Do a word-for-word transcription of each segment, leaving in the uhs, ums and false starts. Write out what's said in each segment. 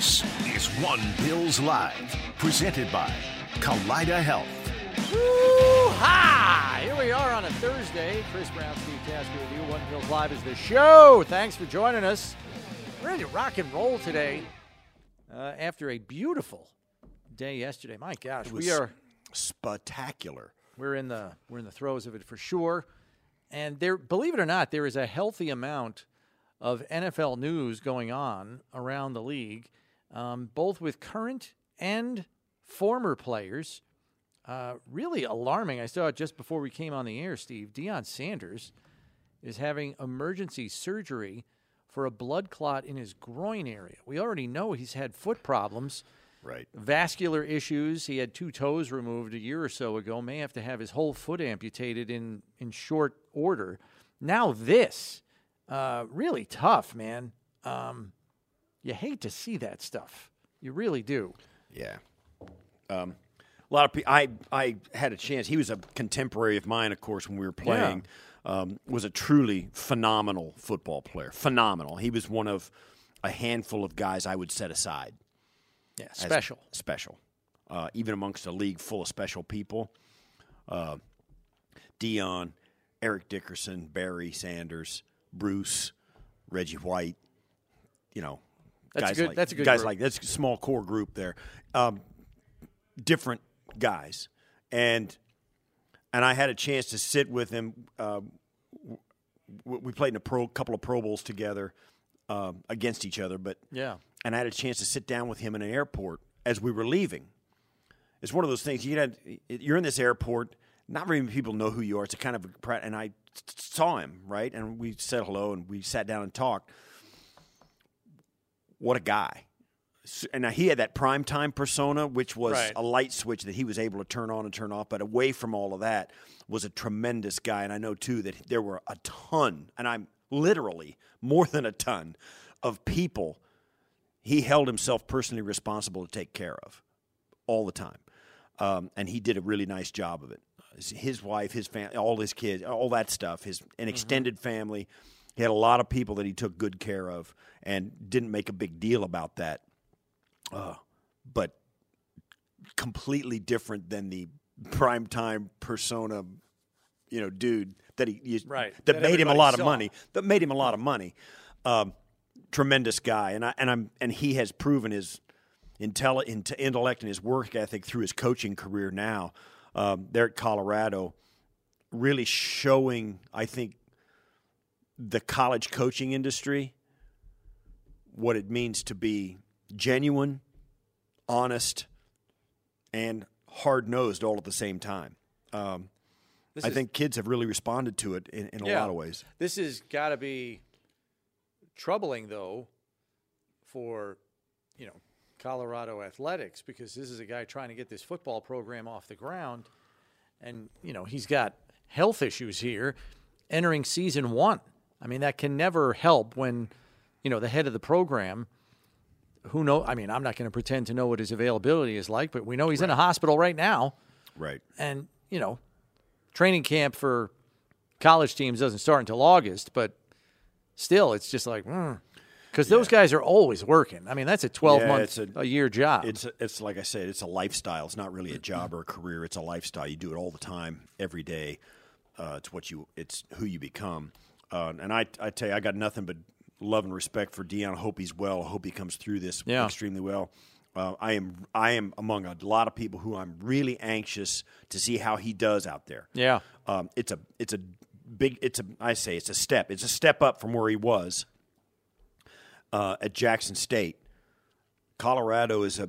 This is One Bills Live, presented by Kaleida Health. Woo-ha! Here we are on a Thursday. Chris Brown, Steve Tasker with you. One Bills Live is the show. Thanks for joining us. Ready to rock and roll today uh, after a beautiful day yesterday. My gosh, it was we are spectacular. We're in the we're in the throes of it for sure. And there, believe it or not, there is a healthy amount of N F L news going on around the league, um, both with current and former players. Uh, really alarming. I saw it just before we came on the air, Steve. Deion Sanders is having emergency surgery for a blood clot in his groin area. We already know he's had foot problems, right? Vascular issues. He had two toes removed a year or so ago. May have to have his whole foot amputated in, in short order. Now this... Uh, really tough, man. Um, you hate to see that stuff. You really do. Yeah. Um, a lot of people. I I had a chance. He was a contemporary of mine, of course, when we were playing. Yeah. Um, was a truly phenomenal football player. Phenomenal. He was one of a handful of guys I would set aside. Yeah, special. Special. Uh, even amongst a league full of special people. Uh, Deion, Eric Dickerson, Barry Sanders, Bruce, Reggie White, you know, that's guys a good, like that's a good guys group. like that's a small core group there, um, different guys, and and I had a chance to sit with him. Uh, we played in a pro couple of Pro Bowls together um, against each other, but yeah, and I had a chance to sit down with him in an airport as we were leaving. It's one of those things you had. You're in this airport. Not very many people know who you are. It's a kind of a, and I saw him, right? And we said hello, and we sat down and talked. What a guy. And now he had that primetime persona, which was right. a light switch that he was able to turn on and turn off. But away from all of that was a tremendous guy. And I know, too, that there were a ton, and I'm literally more than a ton, of people he held himself personally responsible to take care of all the time. Um, and he did a really nice job of it. His wife, his family, all his kids, all that stuff, his an extended mm-hmm. family. He had a lot of people that he took good care of and didn't make a big deal about that, uh, but completely different than the primetime persona, you know, dude that he right. that, that made him a lot saw. of money, that made him a lot of money. Um, tremendous guy, and I and I'm and he has proven his intelli- intellect and his work ethic through his coaching career now. Um, there at Colorado, really showing, I think, the college coaching industry what it means to be genuine, honest, and hard-nosed all at the same time. Um, I is, think kids have really responded to it in, in yeah, a lot of ways. This has got to be troubling, though, for, you know, Colorado athletics, because this is a guy trying to get this football program off the ground, and you know he's got health issues here entering season one. I mean, that can never help when you know the head of the program, who know I mean I'm not going to pretend to know what his availability is like, but we know he's right. in a hospital right now, right and you know training camp for college teams doesn't start until August, but still it's just like mm. Because yeah. those guys are always working. I mean, that's a twelve-month, yeah, a, a year job. It's a, it's like I said, it's a lifestyle. It's not really a job or a career. It's a lifestyle. You do it all the time, every day. Uh, it's what you. It's who you become. Uh, and I, I tell you, I got nothing but love and respect for Deion. I hope he's well. I hope he comes through this yeah. extremely well. Uh, I am, I am among a lot of people who I'm really anxious to see how he does out there. Yeah. Um, it's a, it's a big, it's a. I say it's a step. It's a step up from where he was. Uh, at Jackson State. Colorado is a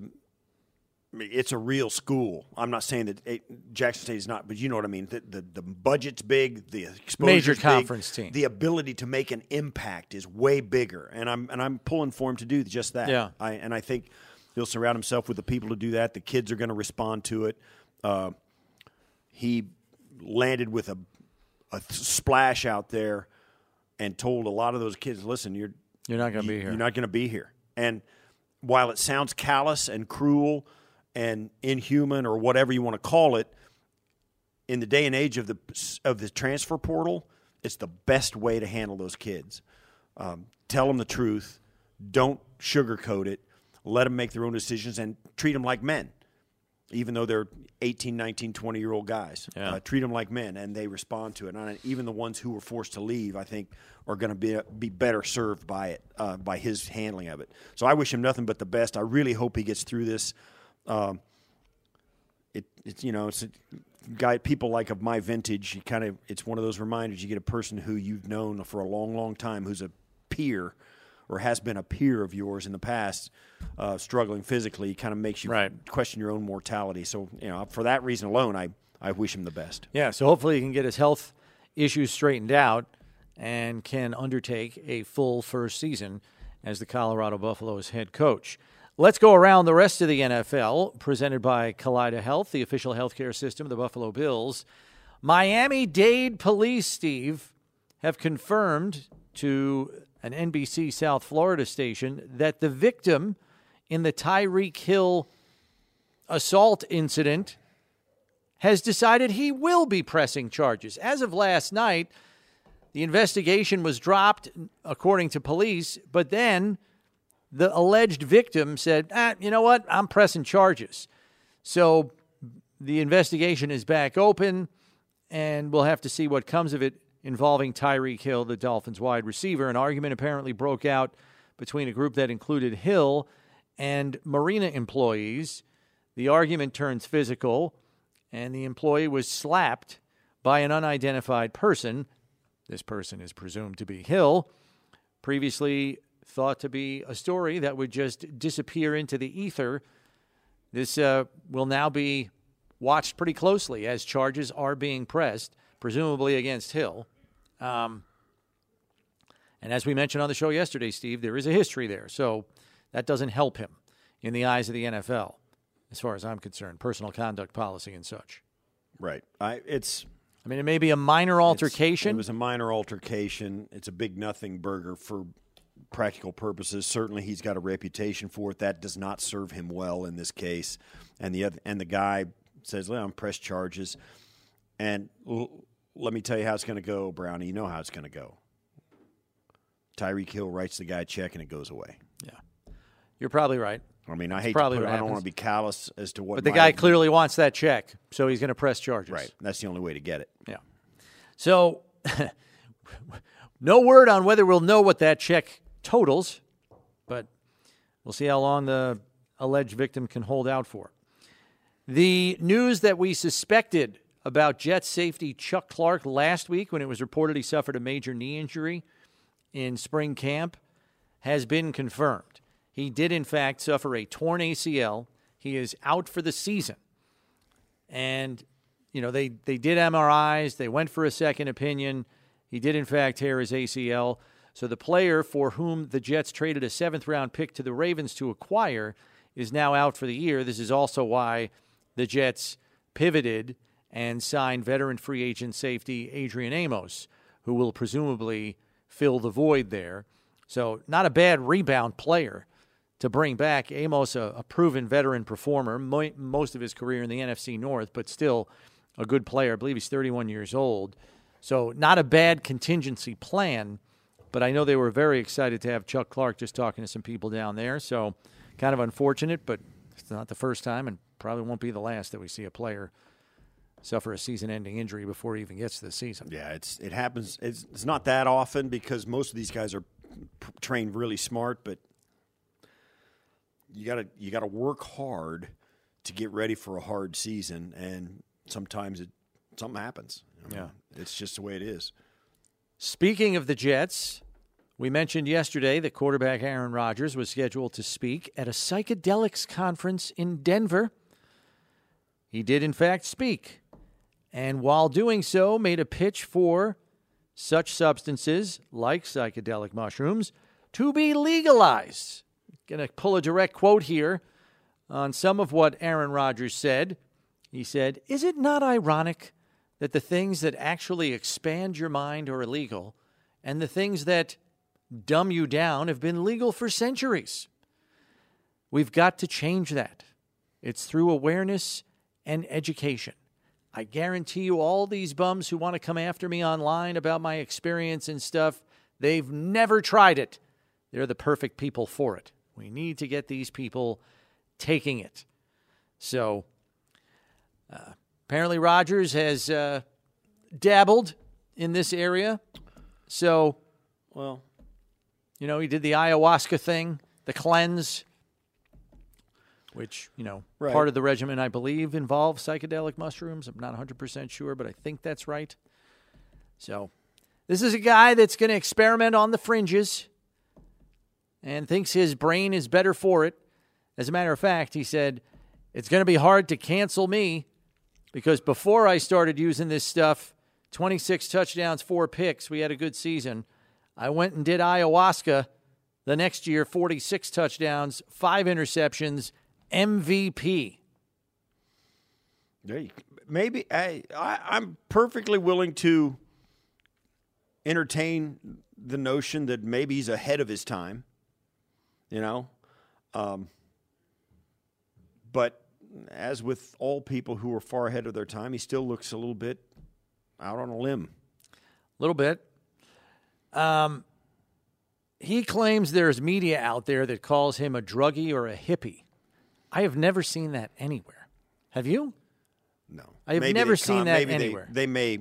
it's a real school. I'm not saying that it, Jackson State is not, but you know what I mean. The the, the budget's big, the exposure's big. Major conference team. The ability to make an impact is way bigger, and I'm and I'm pulling for him to do just that. Yeah. I and I think he'll surround himself with the people to do that. The kids are going to respond to it. Uh, he landed with a a splash out there and told a lot of those kids, "Listen, you're." You're not going to be here. You're not going to be here. And while it sounds callous and cruel and inhuman or whatever you want to call it, in the day and age of the of the transfer portal, it's the best way to handle those kids. Um, tell them the truth. Don't sugarcoat it. let them make their own decisions and treat them like men, even though they're eighteen, nineteen, twenty-year-old guys. Yeah. Uh, treat them like men, and they respond to it. And even the ones who were forced to leave, I think, are going to be be better served by it, uh, by his handling of it. So I wish him nothing but the best. I really hope he gets through this. Um, it, it's, you know, it's a guy, people like of my vintage, you kind of, it's one of those reminders. You get a person who you've known for a long, long time who's a peer or has been a peer of yours in the past, uh, struggling physically, kind of makes you right. question your own mortality. So, you know, for that reason alone, I, I wish him the best. Yeah, so hopefully he can get his health issues straightened out and can undertake a full first season as the Colorado Buffaloes head coach. Let's go around the rest of the N F L, presented by Kaleida Health, the official healthcare system of the Buffalo Bills. Miami-Dade police, Steve, have confirmed to an N B C South Florida station that the victim in the Tyreek Hill assault incident has decided he will be pressing charges. As of last night, the investigation was dropped, according to police, but then the alleged victim said, ah, you know what, I'm pressing charges. So the investigation is back open, and we'll have to see what comes of it involving Tyreek Hill, the Dolphins wide receiver. An argument apparently broke out between a group that included Hill and marina employees. The argument turns physical, and the employee was slapped by an unidentified person. This person is presumed to be Hill, previously thought to be a story that would just disappear into the ether. This uh, will now be watched pretty closely as charges are being pressed, presumably against Hill. Um, and as we mentioned on the show yesterday, Steve, there is a history there. So that doesn't help him in the eyes of the N F L, as far as I'm concerned, personal conduct policy and such. Right. I it's. I mean, it may be a minor altercation. It was a minor altercation. It's a big nothing burger for practical purposes. Certainly he's got a reputation for it. That does not serve him well in this case. And the other, and the guy says, well, I'm press charges. And l- let me tell you how it's going to go, Brownie. You know how it's going to go. Tyreek Hill writes the guy a check and it goes away. Yeah. You're probably right. I mean, I it's hate to put, I don't want to be callous as to what. But the guy opinion. Clearly wants that check, so he's going to press charges. Right. That's the only way to get it. Yeah. So no word on whether we'll know what that check totals, but we'll see how long the alleged victim can hold out for. The news that we suspected about Jets safety Chuck Clark last week when it was reported he suffered a major knee injury in spring camp has been confirmed. He did, in fact, suffer a torn A C L. He is out for the season. And, you know, they, they did M R Is. They went for a second opinion. He did, in fact, tear his A C L. So the player for whom the Jets traded a seventh-round pick to the Ravens to acquire is now out for the year. This is also why the Jets pivoted and signed veteran free agent safety Adrian Amos, who will presumably fill the void there. So not a bad rebound player to bring back. Amos, a, a proven veteran performer, mo- most of his career in the N F C North, but still a good player. I believe he's thirty-one years old. So not a bad contingency plan, but I know they were very excited to have Chuck Clark, just talking to some people down there. So kind of unfortunate, but it's not the first time and probably won't be the last that we see a player suffer a season-ending injury before he even gets to the season. Yeah, it's it happens. It's, it's not that often because most of these guys are p- trained really smart, but you gotta you gotta work hard to get ready for a hard season, and sometimes it something happens. I mean, yeah, it's just the way it is. Speaking of the Jets, we mentioned yesterday that quarterback Aaron Rodgers was scheduled to speak at a psychedelics conference in Denver. He did, in fact, speak. And while doing so, made a pitch for such substances, like psychedelic mushrooms, to be legalized. Going to pull a direct quote here on some of what Aaron Rodgers said. He said, "Is it not ironic that the things that actually expand your mind are illegal, and the things that dumb you down have been legal for centuries? We've got to change that. It's through awareness and education. I guarantee you all these bums who want to come after me online about my experience and stuff, they've never tried it. They're the perfect people for it." We need to get these people taking it. So uh, apparently Rodgers has uh, dabbled in this area. So, well, you know, he did the ayahuasca thing, the cleanse, which, you know, right. part of the regimen, I believe, involves psychedelic mushrooms. I'm not one hundred percent sure, but I think that's right. So this is a guy that's going to experiment on the fringes and thinks his brain is better for it. As a matter of fact, he said, it's going to be hard to cancel me because before I started using this stuff, twenty-six touchdowns, four picks, we had a good season. I went and did ayahuasca the next year, forty-six touchdowns, five interceptions, M V P. There you go. Maybe I, I, I'm perfectly willing to entertain the notion that maybe he's ahead of his time, you know. Um, but as with all people who are far ahead of their time, he still looks a little bit out on a limb. A little bit. Um, he claims there's media out there that calls him a druggie or a hippie. I have never seen that anywhere. Have you? No. I have maybe never seen con- that maybe anywhere. They, they may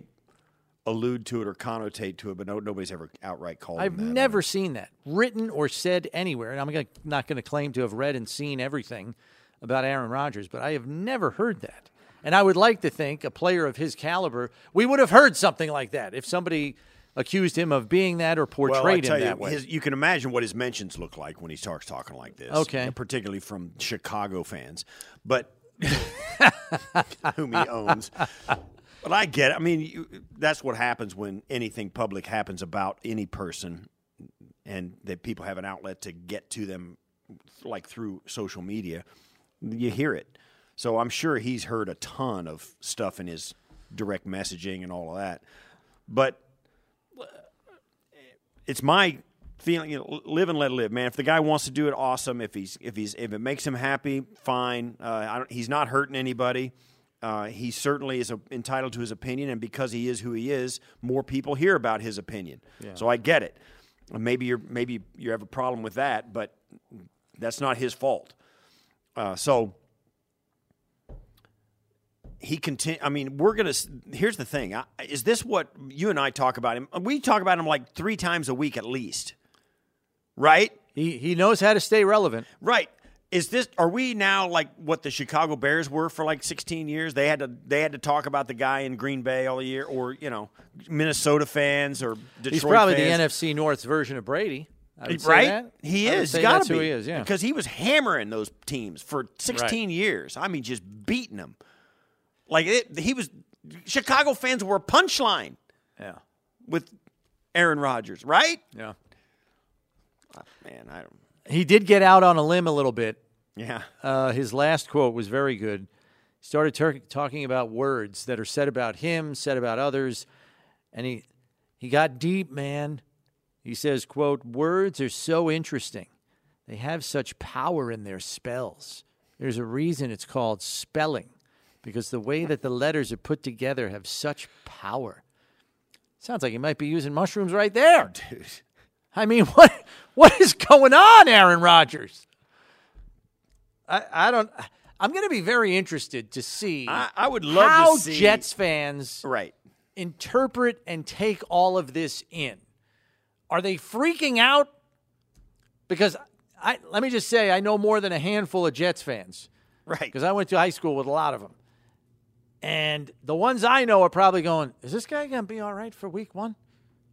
allude to it or connotate to it, but no, nobody's ever outright called I've them that. I've never seen that written or said anywhere, and I'm gonna, not going to claim to have read and seen everything about Aaron Rodgers, but I have never heard that. And I would like to think a player of his caliber, we would have heard something like that if somebody accused him of being that or portrayed well, him you, that way. His, you can imagine what his mentions look like when he starts talking like this, okay, particularly from Chicago fans. But... whom he owns. But I get it. I mean, you, that's what happens when anything public happens about any person and that people have an outlet to get to them, like through social media. You hear it. So I'm sure he's heard a ton of stuff in his direct messaging and all of that. But it's my feeling, you know, live and let live, man. If the guy wants to do it, awesome. If he's if he's if it makes him happy, fine. Uh, I don't, he's not hurting anybody. Uh, he certainly is a, entitled to his opinion, and because he is who he is, more people hear about his opinion. Yeah. So I get it. Maybe you're maybe you have a problem with that, but that's not his fault. Uh, so he continue. I mean, we're gonna. Here's the thing. I, is this what you and I talk about him? We talk about him like three times a week at least. Right? He he knows how to stay relevant. Right. Is this are we now like what the Chicago Bears were for like sixteen years? They had to they had to talk about the guy in Green Bay all year, or you know, Minnesota fans or Detroit. He's probably fans. The N F C North's version of Brady. I would right? Say that. He I is. He's gotta that's be who he is, yeah. Because he was hammering those teams for sixteen right. years. I mean, just beating them. Like it, he was Chicago fans were a punchline. Yeah. With Aaron Rodgers, right? Yeah. Oh, man, I don't... He did get out on a limb a little bit. Yeah. Uh, his last quote was very good. He started ter- talking about words that are said about him, said about others, and he he got deep, man. He says, quote, words are so interesting. They have such power in their spells. There's a reason it's called spelling, because the way that the letters are put together have such power. Sounds like he might be using mushrooms right there. Dude. I mean, what what is going on, Aaron Rodgers? I, I don't. I'm going to be very interested to see. I, I would love how to see Jets fans right. interpret and take all of this in. Are they freaking out? Because I let me just say, I know more than a handful of Jets fans, right? Because I went to high school with a lot of them, and the ones I know are probably going, "Is this guy going to be all right for Week One?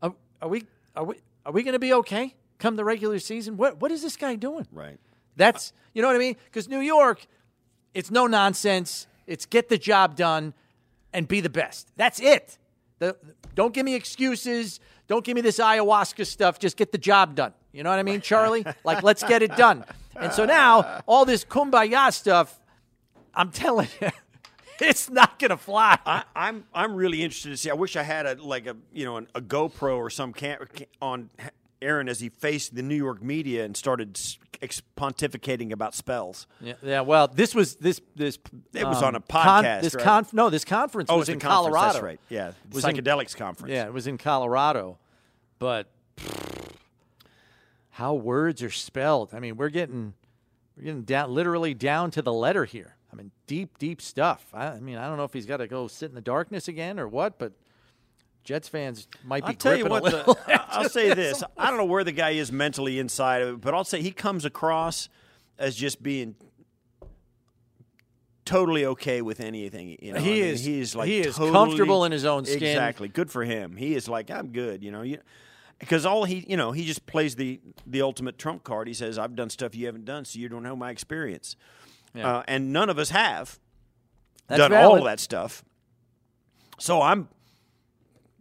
Are, are we? Are we?" Are we going to be okay come the regular season? What What is this guy doing? Right. That's, you know what I mean? Because New York, it's no nonsense. It's get the job done and be the best. That's it. The, don't give me excuses. Don't give me this ayahuasca stuff. Just get the job done. You know what I mean, Charlie? Like, let's get it done. And so now, all this kumbaya stuff, I'm telling you. It's not gonna fly. I, I'm I'm really interested to see. I wish I had a like a you know an, a GoPro or some cam on Aaron as he faced the New York media and started ex- pontificating about spells. Yeah, yeah. Well, this was this this it was um, on a podcast. Con- this right? conf- no, this conference oh, was in conference. Colorado. That's right. Yeah, the was psychedelics in, conference. Yeah, it was in Colorado, but. how words are spelled. I mean, we're getting we're getting down literally down to the letter here. I mean, deep, deep stuff. I, I mean, I don't know if he's got to go sit in the darkness again or what, but Jets fans might be gripping a little. I'll tell you what, the, I'll say this. I don't know where the guy is mentally inside of it, but I'll say he comes across as just being totally okay with anything. You know, he I mean, is. He is like he is totally comfortable in his own skin. Exactly. Good for him. He is like, I'm good. You know, you. Because all he, you know, he just plays the the ultimate trump card. He says, "I've done stuff you haven't done, so you don't know my experience," yeah. uh, and none of us have That's done valid. all of that stuff. So I'm,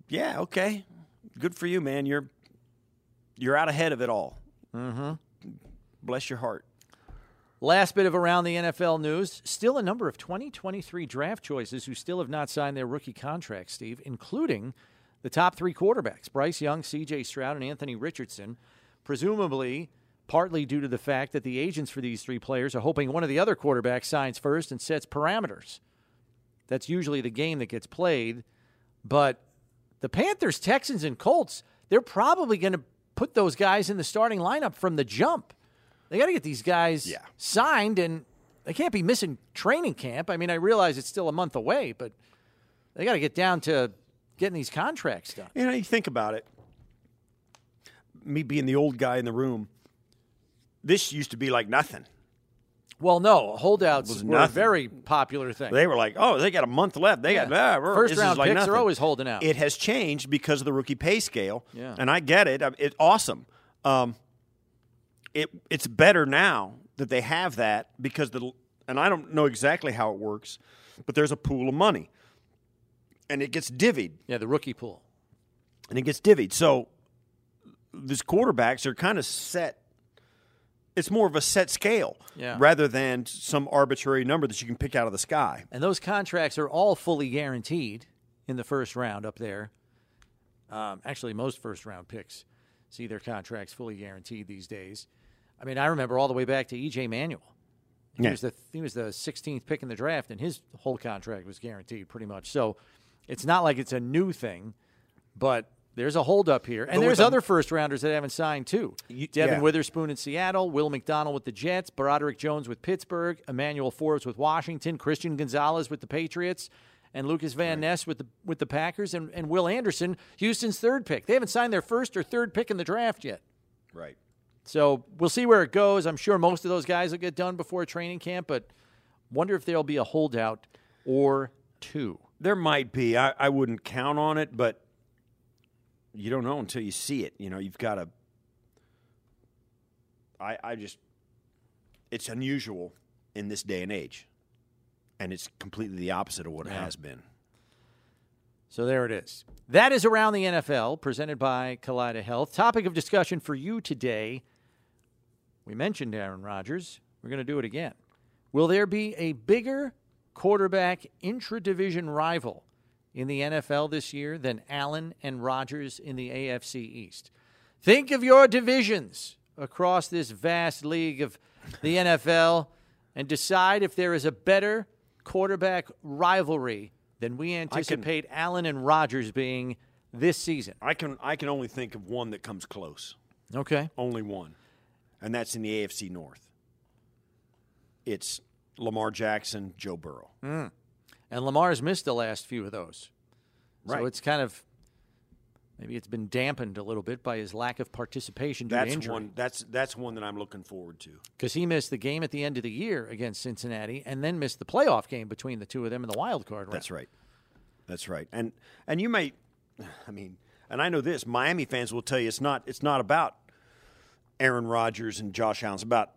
yeah, okay, good for you, man. You're you're out ahead of it all. Mm-hmm. Bless your heart. Last bit of around the N F L news. Still a number of twenty twenty-three draft choices who still have not signed their rookie contracts, Steve, including the top three quarterbacks, Bryce Young, C J. Stroud, and Anthony Richardson, presumably partly due to the fact that the agents for these three players are hoping one of the other quarterbacks signs first and sets parameters. That's usually the game that gets played. But the Panthers, Texans, and Colts, they're probably going to put those guys in the starting lineup from the jump. They got to get these guys yeah. signed, and they can't be missing training camp. I mean, I realize it's still a month away, but they got to get down to – getting these contracts done. You know, you think about it. Me being the old guy in the room, this used to be like nothing. Well, no, holdouts were nothing. a very popular thing. They were like, oh, they got a month left. They yeah. got ah, first round picks like are always holding out. It has changed because of the rookie pay scale, yeah. and I get it. It's awesome. Um, it it's better now that they have that because the and I don't know exactly how it works, but there's a pool of money. And it gets divvied. Yeah, the rookie pool. And it gets divvied. So these quarterbacks are kind of set. It's more of a set scale yeah. rather than some arbitrary number that you can pick out of the sky. And those contracts are all fully guaranteed in the first round up there. Um, actually, most first-round picks see their contracts fully guaranteed these days. I mean, I remember all the way back to E J Manuel. He, yeah. was the, he was the sixteenth pick in the draft, and his whole contract was guaranteed pretty much. So it's not like it's a new thing, but there's a holdup here. And there's other first-rounders that haven't signed, too. Devin yeah. Witherspoon in Seattle, Will McDonald with the Jets, Broderick Jones with Pittsburgh, Emmanuel Forbes with Washington, Christian Gonzalez with the Patriots, and Lucas Van right. Ness with the with the Packers, and, and Will Anderson, Houston's third pick. They haven't signed their first or third pick in the draft yet. Right. So we'll see where it goes. I'm sure most of those guys will get done before training camp, but wonder if there'll be a holdout or two. There might be. I, I wouldn't count on it, but you don't know until you see it. You know, you've got to I, – I just – it's unusual in this day and age, and it's completely the opposite of what yeah. it has been. So there it is. That is Around the N F L, presented by Kaleida Health. Topic of discussion for you today, we mentioned Aaron Rodgers. We're going to do it again. Will there be a bigger – quarterback intra-division rival in the N F L this year than Allen and Rodgers in the A F C East? Think of your divisions across this vast league of the N F L and decide if there is a better quarterback rivalry than we anticipate can, Allen and Rodgers being this season. I can I can only think of one that comes close. Okay. Only one. And that's in the A F C North. It's Lamar Jackson, Joe Burrow. Mm. And Lamar's missed the last few of those. Right. So it's kind of – maybe it's been dampened a little bit by his lack of participation due that's to injury. One, that's, that's one that I'm looking forward to. Because he missed the game at the end of the year against Cincinnati and then missed the playoff game between the two of them in the wild card round. That's right. That's right. And and you may – I mean, and I know this. Miami fans will tell you it's not, it's not about Aaron Rodgers and Josh Allen. It's about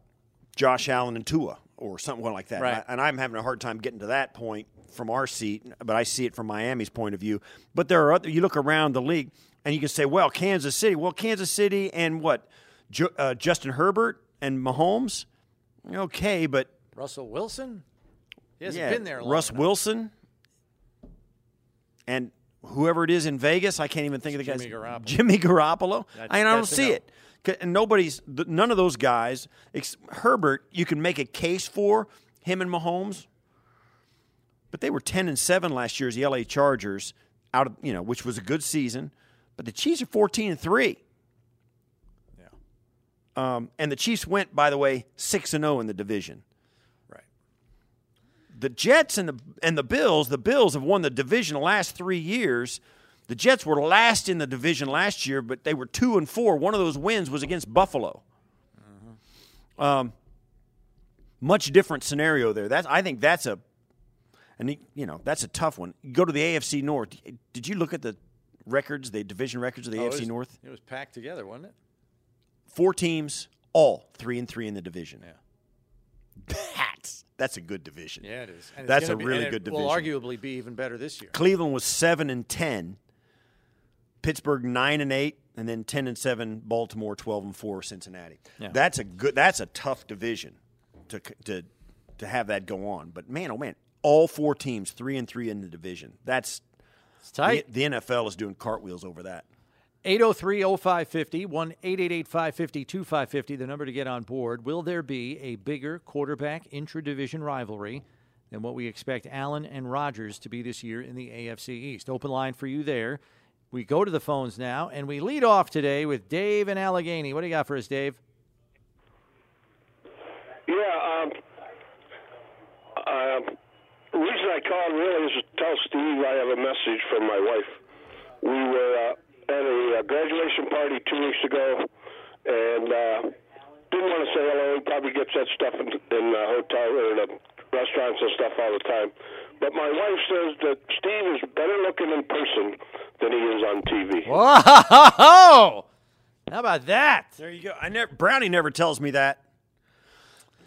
Josh Allen and Tua. Or something like that. Right. And I'm having a hard time getting to that point from our seat, but I see it from Miami's point of view. But there are other, you look around the league, and you can say, well, Kansas City. Well, Kansas City and what? Jo- uh, Justin Herbert and Mahomes? Okay, but. Russell Wilson? He hasn't yeah, been there long Russ enough. Wilson. And whoever it is in Vegas, I can't even think it's of the Jimmy guys. Garoppolo. Jimmy Garoppolo. That's, I, and I don't see it. And nobody's, none of those guys, Herbert, you can make a case for him and Mahomes, but they were ten and seven last year as the L A Chargers, out of, you know, which was a good season. But the Chiefs are fourteen and three. Yeah, Um, and the Chiefs went, by the way, six and oh in the division. Right. The Jets and the and the Bills, the Bills have won the division the last three years. The Jets were last in the division last year, but they were two and four. One of those wins was against Buffalo. Uh-huh. Um, much different scenario there. That's I think that's a and you know, that's a tough one. You go to the A F C North. Did you look at the records, the division records of the oh, A F C it was, North? It was packed together, wasn't it? Four teams, all three and three in the division. Yeah, that's that's a good division. Yeah, it is. And that's a be, really and good it division. Will arguably be even better this year. Cleveland was seven and ten, Pittsburgh nine and eight, and then ten and seven. Baltimore twelve and four. Cincinnati. Yeah. That's a good. That's a tough division to to to have that go on. But man, oh man, all four teams three and three in the division. That's it's tight. The, the N F L is doing cartwheels over that. eight oh three oh five five oh, one eight eight eight five five oh two five five oh, the number to get on board. Will there be a bigger quarterback intra-division rivalry than what we expect Allen and Rodgers to be this year in the A F C East? Open line for you there. We go to the phones now, and we lead off today with Dave in Allegheny. What do you got for us, Dave? Yeah, um, uh, the reason I called really is to tell Steve I have a message from my wife. We were... Uh, Had a graduation party two weeks ago, and uh, didn't want to say hello. He probably gets that stuff in, in the hotel or in the restaurants and stuff all the time. But my wife says that Steve is better looking in person than he is on T V. Whoa! How about that? There you go. I never Brownie never tells me that.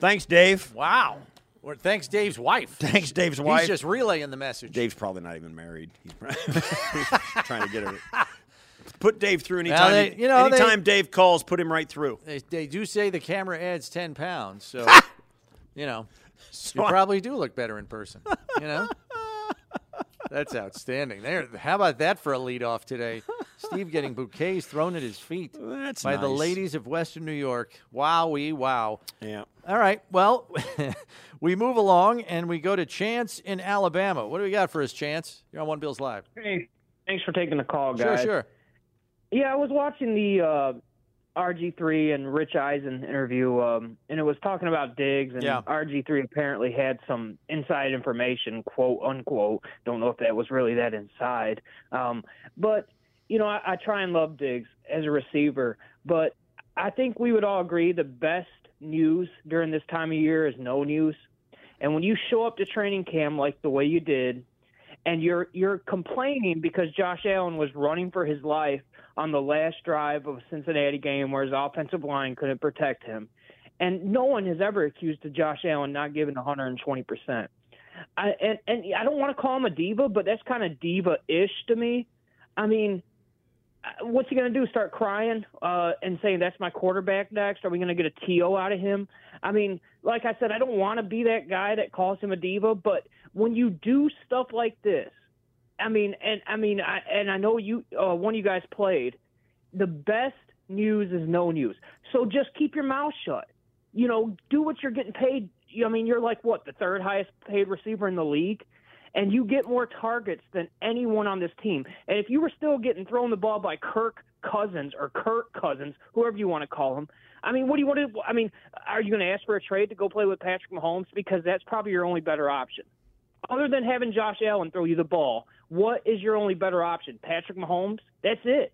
Thanks, Dave. Wow. Or thanks, Dave's wife. Thanks, Dave's wife. He's just relaying the message. Dave's probably not even married. He's trying to get her. Put Dave through anytime. Well, they, you know, anytime they, Dave calls, put him right through. They, they do say the camera adds ten pounds, so you know, so you probably do look better in person. You know, that's outstanding. There, how about that for a leadoff today? Steve getting bouquets thrown at his feet that's by nice. The ladies of Western New York. Wowie, wow. Yeah. All right. Well, we move along and we go to Chance in Alabama. What do we got for us, Chance? You're on One Bills Live. Hey, thanks for taking the call, guys. Sure, sure. Yeah, I was watching the uh, R G three and Rich Eisen interview, um, and it was talking about Diggs, and yeah. R G three apparently had some inside information, quote, unquote. Don't know if that was really that inside. Um, but, you know, I, I try and love Diggs as a receiver, but I think we would all agree the best news during this time of year is no news. And when you show up to training camp like the way you did, and you're you're complaining because Josh Allen was running for his life on the last drive of a Cincinnati game where his offensive line couldn't protect him. And no one has ever accused of Josh Allen not giving one hundred twenty percent. I, and, and I don't want to call him a diva, but that's kind of diva-ish to me. I mean, what's he going to do, start crying uh, and saying that's my quarterback next? Are we going to get a T O out of him? I mean, like I said, I don't want to be that guy that calls him a diva, but when you do stuff like this, I mean, and I mean, I, and I know you. Uh, one of you guys played. The best news is no news. So just keep your mouth shut. You know, do what you're getting paid. I mean, you're like what the third highest paid receiver in the league, and you get more targets than anyone on this team. And if you were still getting thrown the ball by Kirk Cousins or Kirk Cousins, whoever you want to call him, I mean, what do you want to? I mean, are you going to ask for a trade to go play with Patrick Mahomes? Because that's probably your only better option. Other than having Josh Allen throw you the ball, what is your only better option? Patrick Mahomes? That's it.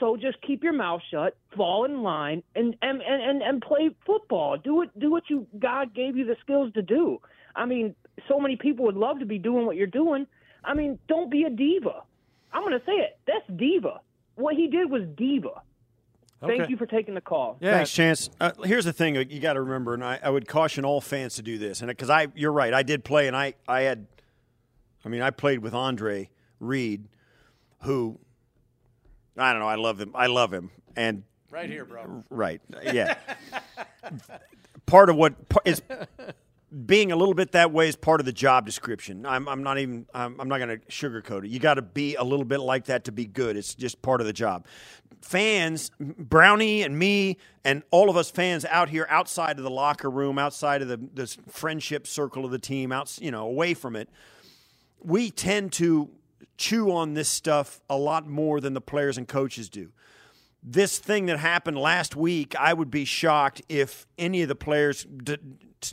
So just keep your mouth shut, fall in line, and and, and, and play football. Do it. Do what you God gave you the skills to do. I mean, so many people would love to be doing what you're doing. I mean, don't be a diva. I'm going to say it. That's diva. What he did was diva. Okay. Thank you for taking the call. Yeah, thanks, Chance. Uh, here's the thing you got to remember, and I, I would caution all fans to do this, and because I, you're right, I did play, and I, I had, I mean, I played with Andre Reed, who, I don't know, I love him, I love him, and right here, bro, right, yeah. Part of what is being a little bit that way is part of the job description. I'm, I'm not even, I'm, I'm not going to sugarcoat it. You got to be a little bit like that to be good. It's just part of the job. Fans, Brownie and me and all of us fans out here outside of the locker room, outside of the this friendship circle of the team, out, you know, away from it, we tend to chew on this stuff a lot more than the players and coaches do. this thing that happened last week, I would be shocked if any of the players, D-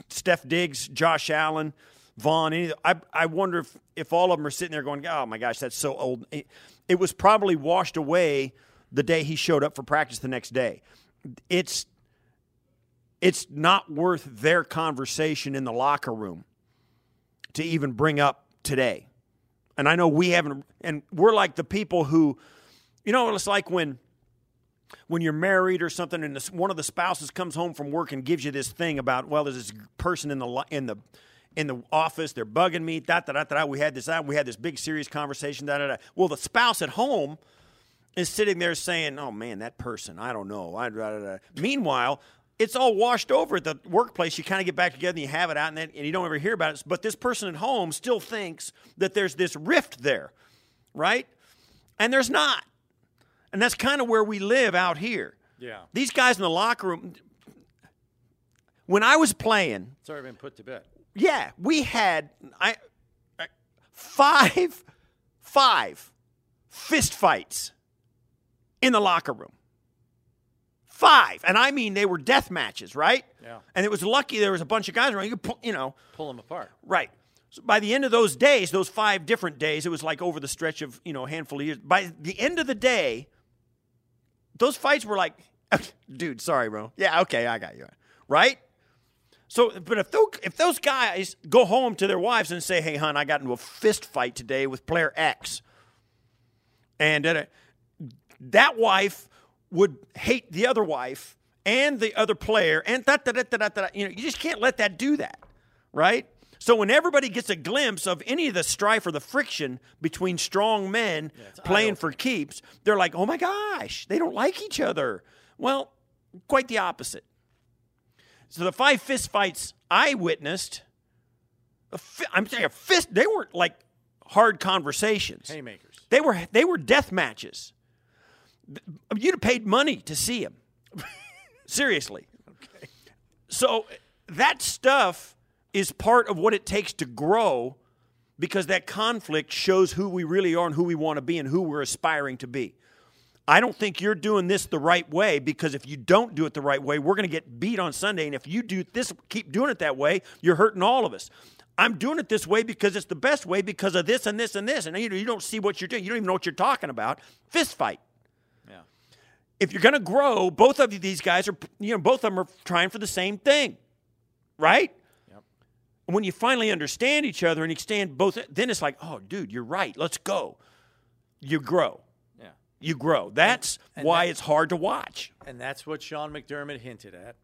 Steph Diggs, Josh Allen, Vaughn, any of the, I, I wonder if, if all of them are sitting there going, oh, my gosh, that's so old. It, it was probably washed away the day he showed up for practice the next day. It's it's not worth their conversation in the locker room to even bring up today. And I know we haven't – and we're like the people who – you know, it's like when when you're married or something and this, one of the spouses comes home from work and gives you this thing about, well, there's this person in the in the, in the office, they're bugging me, da-da-da-da-da, we had this we had this big serious conversation, da-da-da. Well, the spouse at home is sitting there saying, oh, man, that person, I don't know. I, da, da, da. Meanwhile, it's all washed over at the workplace. You kind of get back together and you have it out, and, then, and you don't ever hear about it. But this person at home still thinks that there's this rift there, right? And there's not. And that's kind of where we live out here. Yeah. These guys in the locker room, when I was playing. It's already been put to bed. Yeah. We had I, I, five, five fist fights in the locker room. Five. And I mean, they were death matches, right? Yeah. And it was lucky there was a bunch of guys around. You could pull, you know. Pull them apart. Right. So by the end of those days, those five different days, it was like over the stretch of, you know, a handful of years. By the end of the day, those fights were like, dude, sorry, bro. Yeah, okay, I got you. Right? So, but if those, if those guys go home to their wives and say, hey, hon, I got into a fist fight today with player X. And uh, that wife would hate the other wife and the other player and that da, da, da, da, da. You know, you just can't let that do that, right? So when everybody gets a glimpse of any of the strife or the friction between strong men yeah, playing for keeps, they're like, oh, my gosh, they don't like each other. Well, quite the opposite. So the five fist fights I witnessed, a fi- I'm saying a fist, they weren't like hard conversations. Haymakers. They were, they were death matches. You'd have paid money to see him. Seriously. Okay. So that stuff is part of what it takes to grow because that conflict shows who we really are and who we want to be and who we're aspiring to be. I don't think you're doing this the right way because if you don't do it the right way, we're going to get beat on Sunday. And if you do this, keep doing it that way, you're hurting all of us. I'm doing it this way because it's the best way because of this and this and this. And you don't see what you're doing. You don't even know what you're talking about. Fist fight. If you're going to grow, both of these guys are, you know, both of them are trying for the same thing, right? Yep. And when you finally understand each other and extend both, then it's like, oh, dude, you're right. Let's go. You grow. Yeah. You grow. That's and, and why that's, it's hard to watch. And that's what Sean McDermott hinted at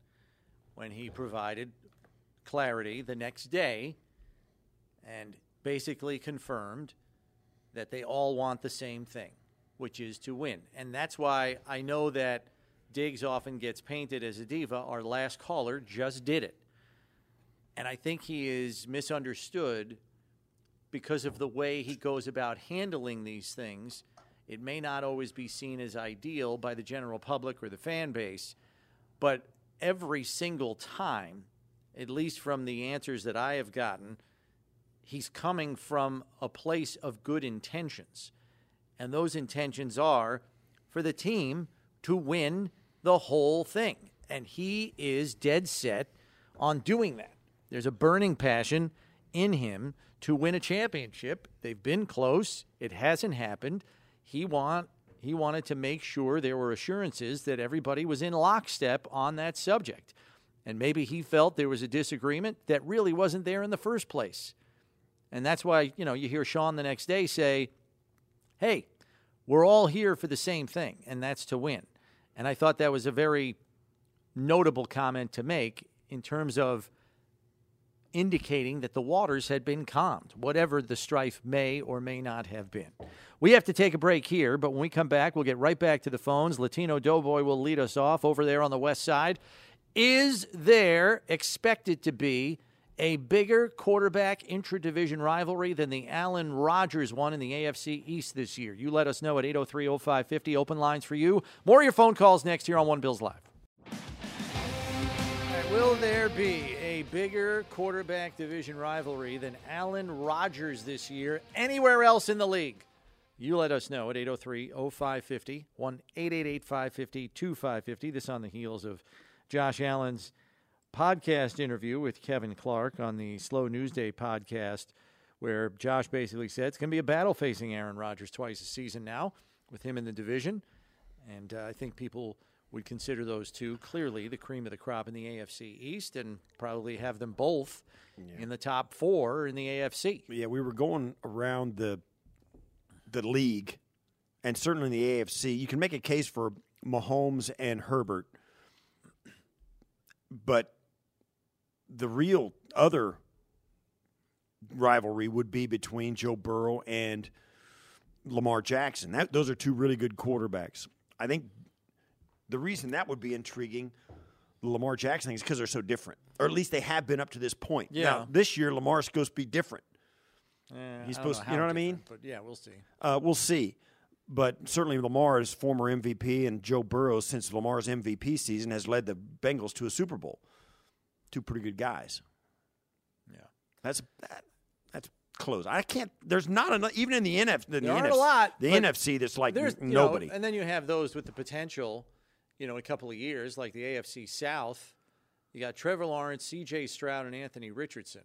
when he provided clarity the next day and basically confirmed that they all want the same thing, which is to win. And that's why I know that Diggs often gets painted as a diva. Our last caller just did it. And I think he is misunderstood because of the way he goes about handling these things. It may not always be seen as ideal by the general public or the fan base, but every single time, at least from the answers that I have gotten, he's coming from a place of good intentions. And those intentions are for the team to win the whole thing. And he is dead set on doing that. There's a burning passion in him to win a championship. They've been close. It hasn't happened. He want he wanted to make sure there were assurances that everybody was in lockstep on that subject. And maybe he felt there was a disagreement that really wasn't there in the first place. And that's why, you know, you hear Sean the next day say, hey, we're all here for the same thing, and that's to win. And I thought that was a very notable comment to make in terms of indicating that the waters had been calmed, whatever the strife may or may not have been. We have to take a break here, but when we come back, we'll get right back to the phones. Latino Doughboy will lead us off over there on the west side. Is there expected to be a bigger quarterback intra-division rivalry than the Allen Rodgers one in the A F C East this year? You let us know at eight oh three, oh five five oh. Open lines for you. More of your phone calls next here on One Bills Live. Right, will there be a bigger quarterback division rivalry than Allen Rodgers this year anywhere else in the league? You let us know at eight oh three, oh five five oh, one eight eight eight, five five zero, two five five zero. This on the heels of Josh Allen's podcast interview with Kevin Clark on the Slow News Day podcast, where Josh basically said it's going to be a battle facing Aaron Rodgers twice a season now with him in the division. And uh, I think people would consider those two clearly the cream of the crop in the A F C East and probably have them both yeah. in the top four in the A F C. Yeah, we were going around the the league and certainly in the A F C. You can make a case for Mahomes and Herbert, but the real other rivalry would be between Joe Burrow and Lamar Jackson. That, those are two really good quarterbacks. I think the reason that would be intriguing, Lamar Jackson, is because they're so different, or at least they have been up to this point. Yeah. Now, this year, Lamar's supposed to be different. Eh, He's supposed to, you know what I mean? But yeah, we'll see. Uh, we'll see. But certainly Lamar is former M V P, and Joe Burrow, since Lamar's M V P season, has led the Bengals to a Super Bowl. Two pretty good guys. Yeah. That's that, that's close. I can't – there's not enough – even in the N F C. There aren't a lot. The N F C, that's like nobody. You know, and then you have those with the potential, you know, a couple of years, like the A F C South. You got Trevor Lawrence, C J. Stroud, and Anthony Richardson.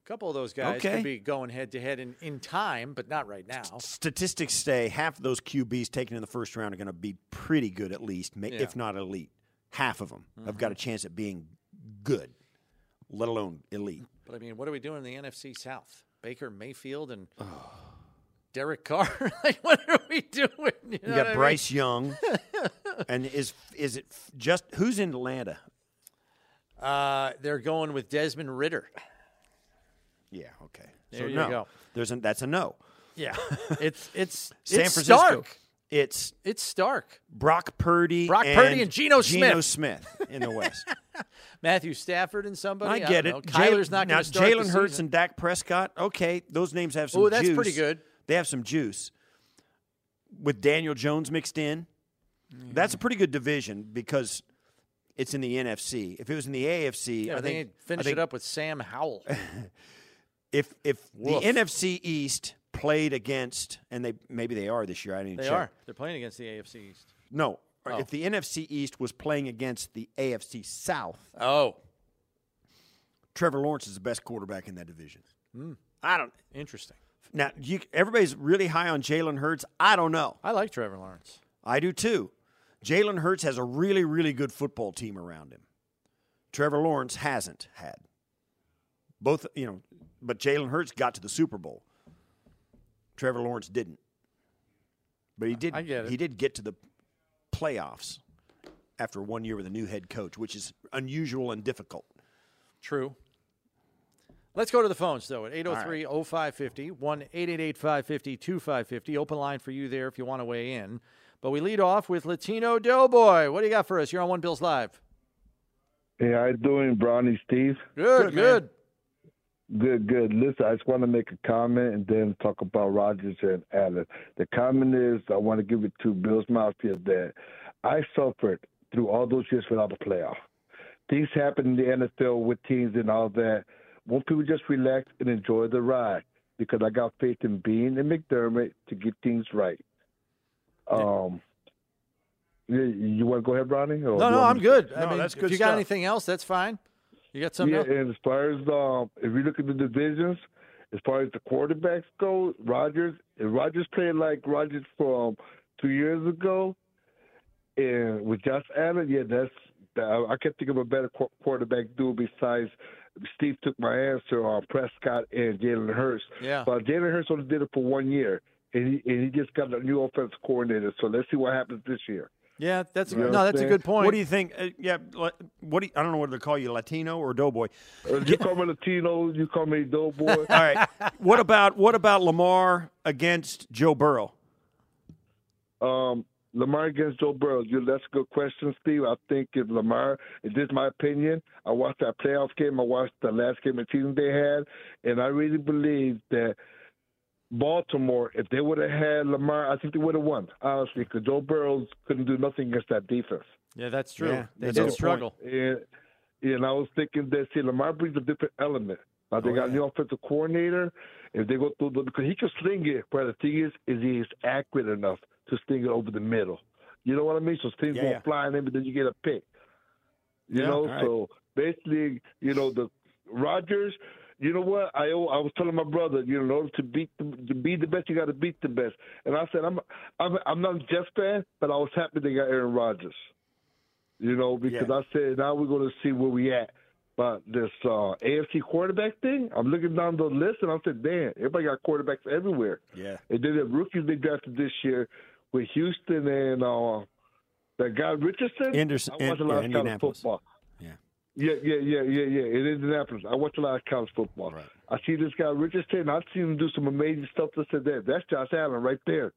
A couple of those guys okay. could be going head-to-head in, in time, but not right now. St- statistics say half of those Q Bs taken in the first round are going to be pretty good at least, yeah. if not elite. Half of them mm-hmm. have got a chance at being good, let alone elite. But, I mean, what are we doing in the N F C South? Baker Mayfield and oh. Derek Carr? Like, what are we doing? You, you know got Bryce I mean? Young. And is is it just – who's in Atlanta? Uh, they're going with Desmond Ridder. Yeah. Okay. There so you no. go. There's a, that's a no. Yeah. It's it's San it's Francisco. Stark. It's it's stark. Brock Purdy, Brock and Purdy, and Geno Smith. Geno Smith in the West. Matthew Stafford and somebody. I get I it. Know. Kyler's Jay, not going to start. Jalen Hurts season. And Dak Prescott. Okay, those names have some. Oh, that's juice. Pretty good. They have some juice. With Daniel Jones mixed in, mm. that's a pretty good division because it's in the N F C. If it was in the A F C, yeah, I think they'd finish think, it up with Sam Howell. If if Wolf. The N F C East played against, and they maybe they are this year, I didn't they check. They are. They're playing against the A F C East. No. Oh. If the N F C East was playing against the A F C South. Oh. Trevor Lawrence is the best quarterback in that division. Mm. I don't. Interesting. Now, you, everybody's really high on Jalen Hurts. I don't know. I like Trevor Lawrence. I do too. Jalen Hurts has a really, really good football team around him. Trevor Lawrence hasn't had. Both, you know, but Jalen Hurts got to the Super Bowl. Trevor Lawrence didn't. But he did I get it. He did get to the playoffs after one year with a new head coach, which is unusual and difficult. True. Let's go to the phones, though, at eight oh three, oh five five oh, one eight eight eight, five five zero, two five five zero. Open line for you there if you want to weigh in. But we lead off with Latino Doughboy. What do you got for us? You're on One Bills Live. Hey, how you doing, Bronny Steve? Good, good. good. Good, good. Listen, I just want to make a comment and then talk about Rodgers and Allen. The comment is, I want to give it to Bills Mafia that I suffered through all those years without a playoff. Things happen in the N F L with teams and all that. Won't people just relax and enjoy the ride? Because I got faith in Bean and McDermott to get things right. Um, you, you want to go ahead, Ronnie? Or no, no, I'm good. I no, mean, that's good if you stuff. Got anything else, that's fine. You got something yeah, else? And as far as um, if you look at the divisions, as far as the quarterbacks go, Rodgers, if Rodgers played like Rodgers from two years ago, and with Josh Allen, yeah, that's I can't think of a better quarterback duo besides Steve took my answer on uh, Prescott and Jalen Hurts. Yeah. But Jalen Hurts only did it for one year, and he, and he just got a new offensive coordinator. So let's see what happens this year. Yeah, that's you know no, that's a good point. What do you think? Uh, yeah, what do you, I don't know whether to call you, Latino or Doughboy. Uh, you call me Latino, you call me Doughboy. All right. What about what about Lamar against Joe Burrow? Um, Lamar against Joe Burrow. You that's a good question, Steve. I think if Lamar, if this is my opinion. I watched that playoff game. I watched the last game of the season they had, and I really believe that. Baltimore, if they would have had Lamar, I think they would have won, honestly, because Joe Burrow couldn't do nothing against that defense. Yeah, that's true. Yeah, they did struggle. And, and I was thinking that, see, Lamar brings a different element. I think oh, yeah. the offensive coordinator, if they go through the, because he can sling it, but the thing is, is he's accurate enough to sling it over the middle. You know what I mean? So things yeah, won't yeah. fly, and then you get a pick. You yeah, know, right. so basically, you know, the Rodgers. You know what? I I was telling my brother, you know, in order to beat the, to be the best, you got to beat the best. And I said, I'm I'm I'm not a Jets fan, but I was happy they got Aaron Rodgers. You know, because yeah. I said now we're going to see where we at. But this uh, A F C quarterback thing, I'm looking down the list, and I said, damn, everybody got quarterbacks everywhere. Yeah. And then the rookies they drafted this year with Houston and uh, that guy Richardson. Anderson, I watch a lot yeah, of college football. Yeah. Yeah, yeah, yeah, yeah, yeah. In Indianapolis, I watch a lot of college football. Right. I see this guy Richardson. I've seen him do some amazing stuff. That said, that that's Josh Allen right there.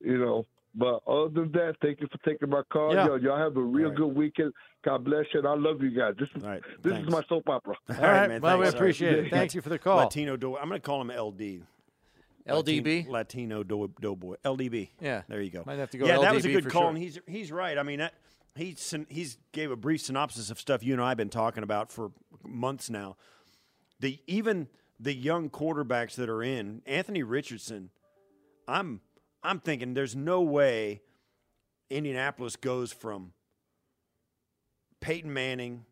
You know. But other than that, thank you for taking my call. Yeah. Yo, y'all have a real right. good weekend. God bless you, and I love you guys. This is right. this Thanks. is my soap opera. All right, All right man. Well, thanks. we appreciate it. Thank you for the call. Latino Doughboy. I'm going to call him L D. L D B? Latino Doughboy. L D B. Yeah. There you go. Might have to go Yeah, L D B that was a good call, sure. and he's, he's right. I mean, that, he he's gave a brief synopsis of stuff you and I have been talking about for months now. The Even the young quarterbacks that are in, Anthony Richardson, I'm – I'm thinking there's no way Indianapolis goes from Peyton Manning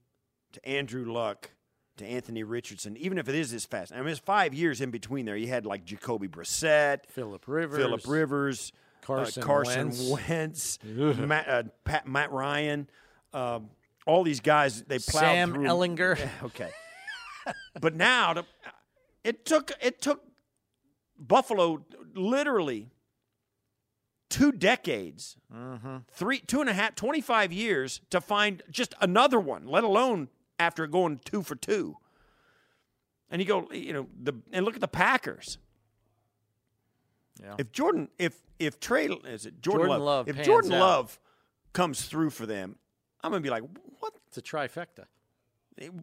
to Andrew Luck to Anthony Richardson, even if it is this fast. I mean, there's five years in between there. You had, like, Jacoby Brissett. Phillip Rivers. Phillip Rivers. Carson, uh, Carson Wentz. Wentz Matt, uh, Pat, Matt Ryan. Uh, all these guys, they plowed Sam through. Sam Ellinger. Yeah, okay. But now, to, it took it took Buffalo literally – Two decades, mm-hmm. three, two and a half, twenty-five years to find just another one, let alone after going two for two. And you go, you know, the and look at the Packers. Yeah. If Jordan, if if Trey, is it Jordan, Jordan Love? Love? If Jordan out. Love comes through for them, I'm gonna be like, what? It's a trifecta.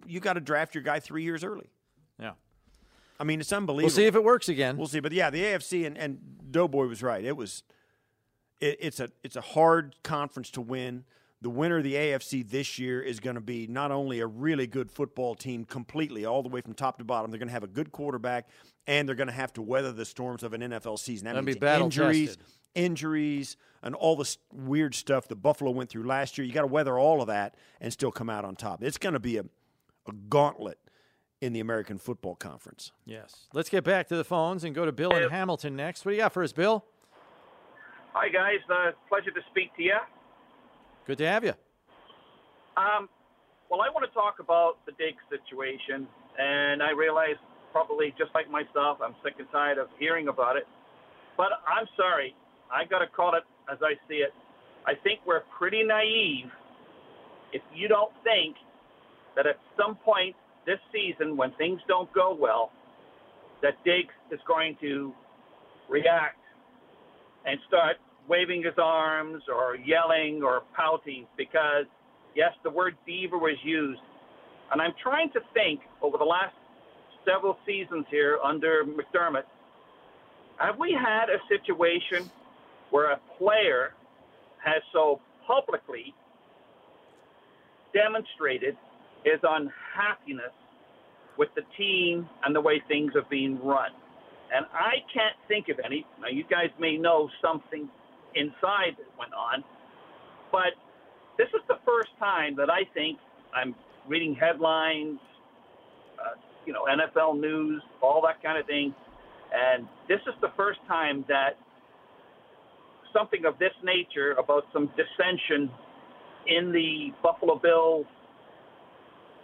You got to draft your guy three years early. Yeah. I mean, it's unbelievable. We'll see if it works again. We'll see, but yeah, the A F C and, and Doughboy was right. It was. It's a it's a hard conference to win. The winner of the A F C this year is going to be not only a really good football team completely, all the way from top to bottom. They're going to have a good quarterback, and they're going to have to weather the storms of an N F L season. That That'll means be injuries, tested. injuries, and all this weird stuff that Buffalo went through last year. You got to weather all of that and still come out on top. It's going to be a, a gauntlet in the American Football Conference. Yes. Let's get back to the phones and go to Bill in Hamilton next. What do you got for us, Bill? Hi, guys. Uh, pleasure to speak to you. Good to have you. Um, well, I want to talk about the Diggs situation, and I realize probably just like myself, I'm sick and tired of hearing about it. But I'm sorry. I got to call it as I see it. I think we're pretty naive if you don't think that at some point this season when things don't go well, that Diggs is going to react and start waving his arms or yelling or pouting because, yes, the word diva was used. And I'm trying to think over the last several seasons here under McDermott, have we had a situation where a player has so publicly demonstrated his unhappiness with the team and the way things are being run? And I can't think of any. Now, you guys may know something inside that went on, but this is the first time that I think I'm reading headlines, uh, you know, N F L news, all that kind of thing. And this is the first time that something of this nature about some dissension in the Buffalo Bills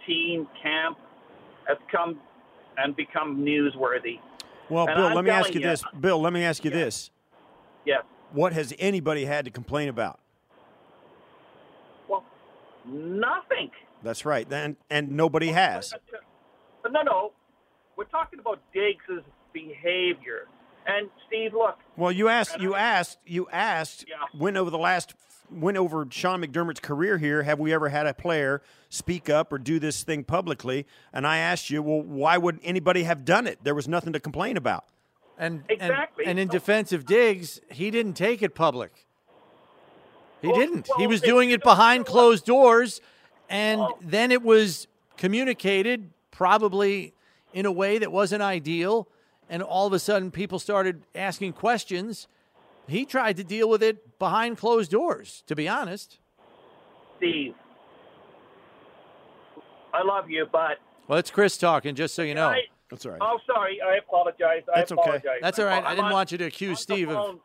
team camp has come and become newsworthy. Well, Bill let, you, Bill, let me ask you this. Bill, let me ask you this. Yes. What has anybody had to complain about? Well, nothing. That's right. And, and nobody well, has. But no, no. We're talking about Diggs' behavior. And, Steve, look. Well, you asked, you asked, you asked, yeah. when over the last, when over Sean McDermott's career here, have we ever had a player speak up or do this thing publicly? And I asked you, well, why would anybody have done it? There was nothing to complain about. And exactly. And, and in defense of Diggs, he didn't take it public. He well, didn't. Well, he was doing it behind closed doors, and well, then it was communicated probably in a way that wasn't ideal, and all of a sudden people started asking questions. He tried to deal with it behind closed doors, to be honest. Steve, I love you, but... Well, it's Chris talking, just so you know. I, That's all right. Oh, sorry. I apologize. I That's apologize. Okay. That's all right. I'm I didn't on, want you to accuse Steve of...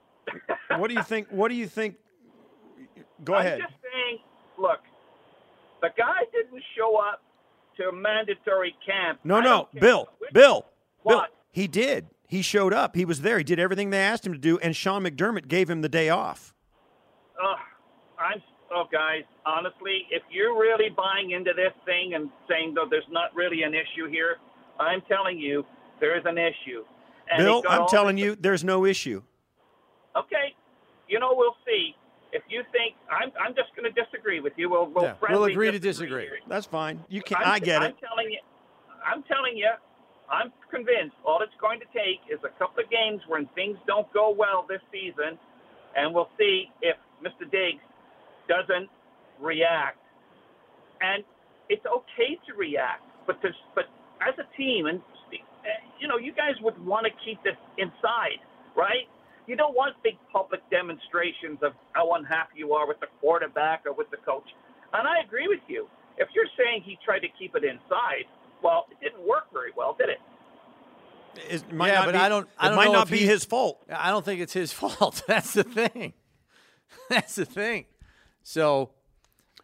What do you think? What do you think? Go I'm ahead. I'm just saying, look, the guy didn't show up to mandatory camp. No, I no. Bill, Bill, Bill. What? He did. He showed up. He was there. He did everything they asked him to do, and Sean McDermott gave him the day off. Uh, I'm, oh, guys, honestly, if you're really buying into this thing and saying, though, there's not really an issue here, I'm telling you, there is an issue. And Bill, I'm telling you, there's no issue. Okay. You know, we'll see. If you think I'm, I'm just going to disagree with you. We'll we'll, yeah, we'll agree to disagree. Here. That's fine. You can. I'm, I get I'm it. I'm telling you. I'm telling you. I'm convinced all it's going to take is a couple of games when things don't go well this season, and we'll see if Mister Diggs doesn't react. And it's okay to react, but to, but as a team, and you know, you guys would want to keep this inside, right? You don't want big public demonstrations of how unhappy you are with the quarterback or with the coach. And I agree with you. If you're saying he tried to keep it inside, well, it didn't work very well, did it? It might yeah, not but be, I don't. I it don't might know not be he, his fault. I don't think it's his fault. That's the thing. That's the thing. So,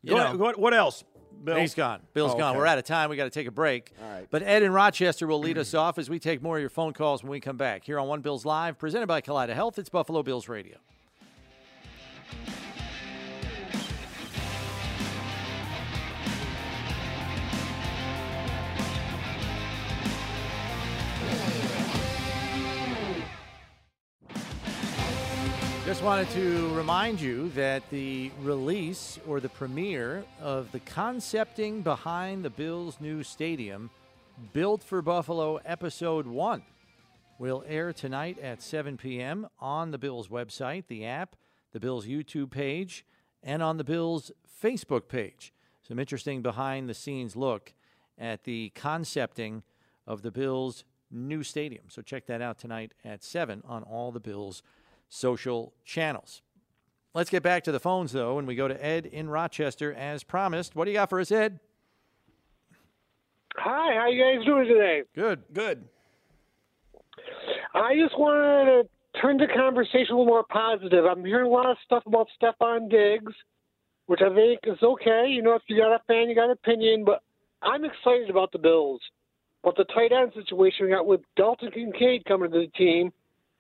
you go know. Ahead, what, what else? Bill? He's gone. Bill's oh, gone. Okay. We're out of time. We got to take a break. All right. But Ed in Rochester will lead us off as we take more of your phone calls when we come back here on One Bills Live, presented by Kaleida Health. It's Buffalo Bills Radio. Just wanted to remind you that the release or the premiere of the concepting behind the Bills' new stadium, Built for Buffalo Episode one, will air tonight at seven p.m. on the Bills' website, the app, the Bills' YouTube page, and on the Bills' Facebook page. Some interesting behind-the-scenes look at the concepting of the Bills' new stadium. So check that out tonight at seven on all the Bills' social channels. Let's get back to the phones, though, and we go to Ed in Rochester, as promised. What do you got for us, Ed? Hi, how you guys doing today? Good, good. I just wanted to turn the conversation a little more positive. I'm hearing a lot of stuff about Stephon Diggs, which I think is okay. You know, if you got a fan, you got an opinion, but I'm excited about the Bills. But the tight end situation we got with Dalton Kincaid coming to the team,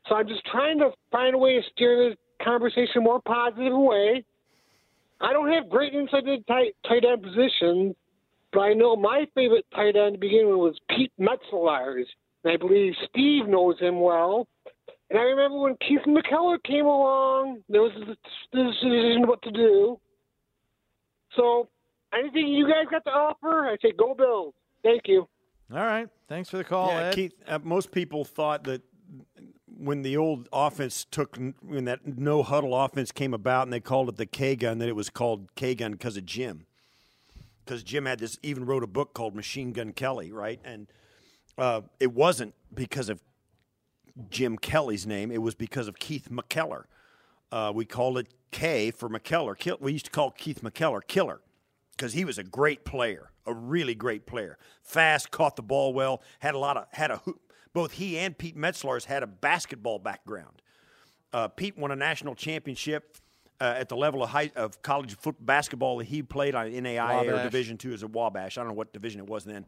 so I'm just trying to find a way to steer this conversation more positive way. I don't have great insight into the tight, tight end position, but I know my favorite tight end to begin with was Pete Metzelars, and I believe Steve knows him well. And I remember when Keith McKellar came along, there was this decision what to do. So anything you guys got to offer, I say go Bills. Thank you. All right. Thanks for the call, yeah, Ed. Keith, uh, most people thought that when the old offense took, when that no huddle offense came about and they called it the K gun, that it was called K gun because of Jim, because Jim had this, even wrote a book called Machine Gun Kelly, right? And uh, it wasn't because of Jim Kelly's name; it was because of Keith McKellar. Uh, we called it K for McKellar. Kill, we used to call Keith McKellar Killer because he was a great player, a really great player, fast, caught the ball well, had a lot of had a hoop. Both he and Pete Metzelars had a basketball background. Uh, Pete won a national championship uh, at the level of, high, of college football basketball that he played on N A I A or Division two as a Wabash. I don't know what division it was then.